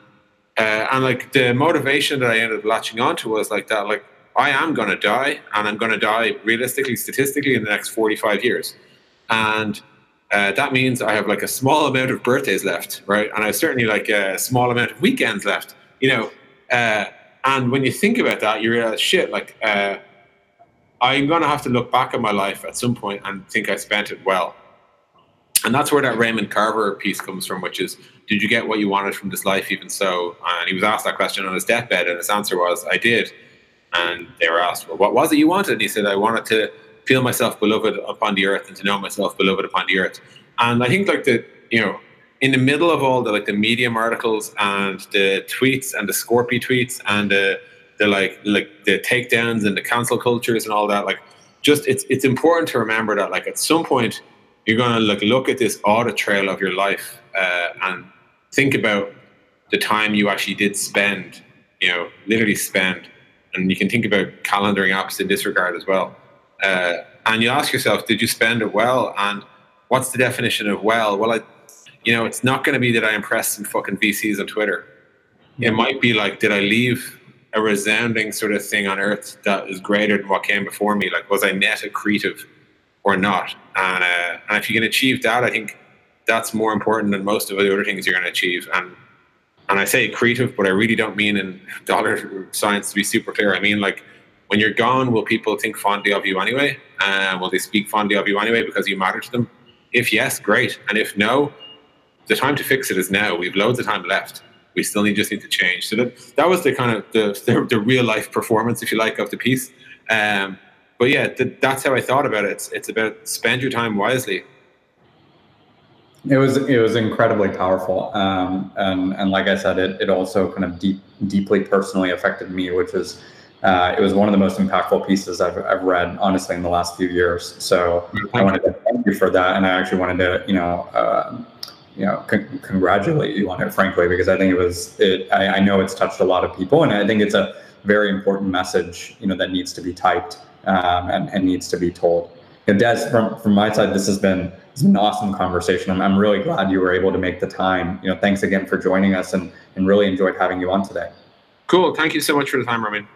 uh, and like the motivation that I ended up latching onto was like that like I am gonna die, and I'm gonna die realistically, statistically in the next forty-five years, and. Uh, that means I have like a small amount of birthdays left, right? And I have certainly like a small amount of weekends left, you know. Uh, And when you think about that, you realize, shit, like, uh, I'm going to have to look back at my life at some point and think I spent it well. And that's where that Raymond Carver piece comes from, which is, did you get what you wanted from this life even so? And he was asked that question on his deathbed, and his answer was, I did. And they were asked, well, what was it you wanted? And he said, I wanted to feel myself beloved upon the earth and to know myself beloved upon the earth. And I think, like, the, you know, in the middle of all the, like, the Medium articles and the tweets and the Scorpy tweets and the, the like, like the takedowns and the cancel cultures and all that, like, just, it's, it's important to remember that, like, at some point you're going to look, look at this audit trail of your life, uh, and think about the time you actually did spend, you know, literally spend. And you can think about calendaring apps in this regard as well. Uh, and you ask yourself, did you spend it well? And what's the definition of well? Well, I, you know, it's not going to be that I impressed some fucking V Cs on Twitter. It might be like, did I leave a resounding sort of thing on earth that is greater than what came before me? Like, was I net accretive or not? And, uh, and if you can achieve that, I think that's more important than most of the other things you're going to achieve. And and I say accretive, but I really don't mean in dollar signs, to be super clear. I mean, like, when you're gone, will people think fondly of you anyway? Uh, will they speak fondly of you anyway because you matter to them? If yes, great. And if no, the time to fix it is now. We've loads of time left. We still need, just need to change. So that, that was the kind of the, the, the real life performance, if you like, of the piece. Um, but yeah, th- that's how I thought about it. It's, it's about spend your time wisely. It was it was incredibly powerful, um, and and like I said, it it also kind of deep deeply personally affected me, which is uh, it was one of the most impactful pieces I've I've read, honestly, in the last few years. So I wanted to thank you for that, and I actually wanted to you know uh, you know con- congratulate you on it, frankly, because I think it was it I, I know it's touched a lot of people, and I think it's a very important message you know that needs to be typed um, and and needs to be told. And Des, from from my side, this has been. It's an awesome conversation. I'm, I'm really glad you were able to make the time. You know, thanks again for joining us, and, and really enjoyed having you on today. Cool. Thank you so much for the time, Ramin.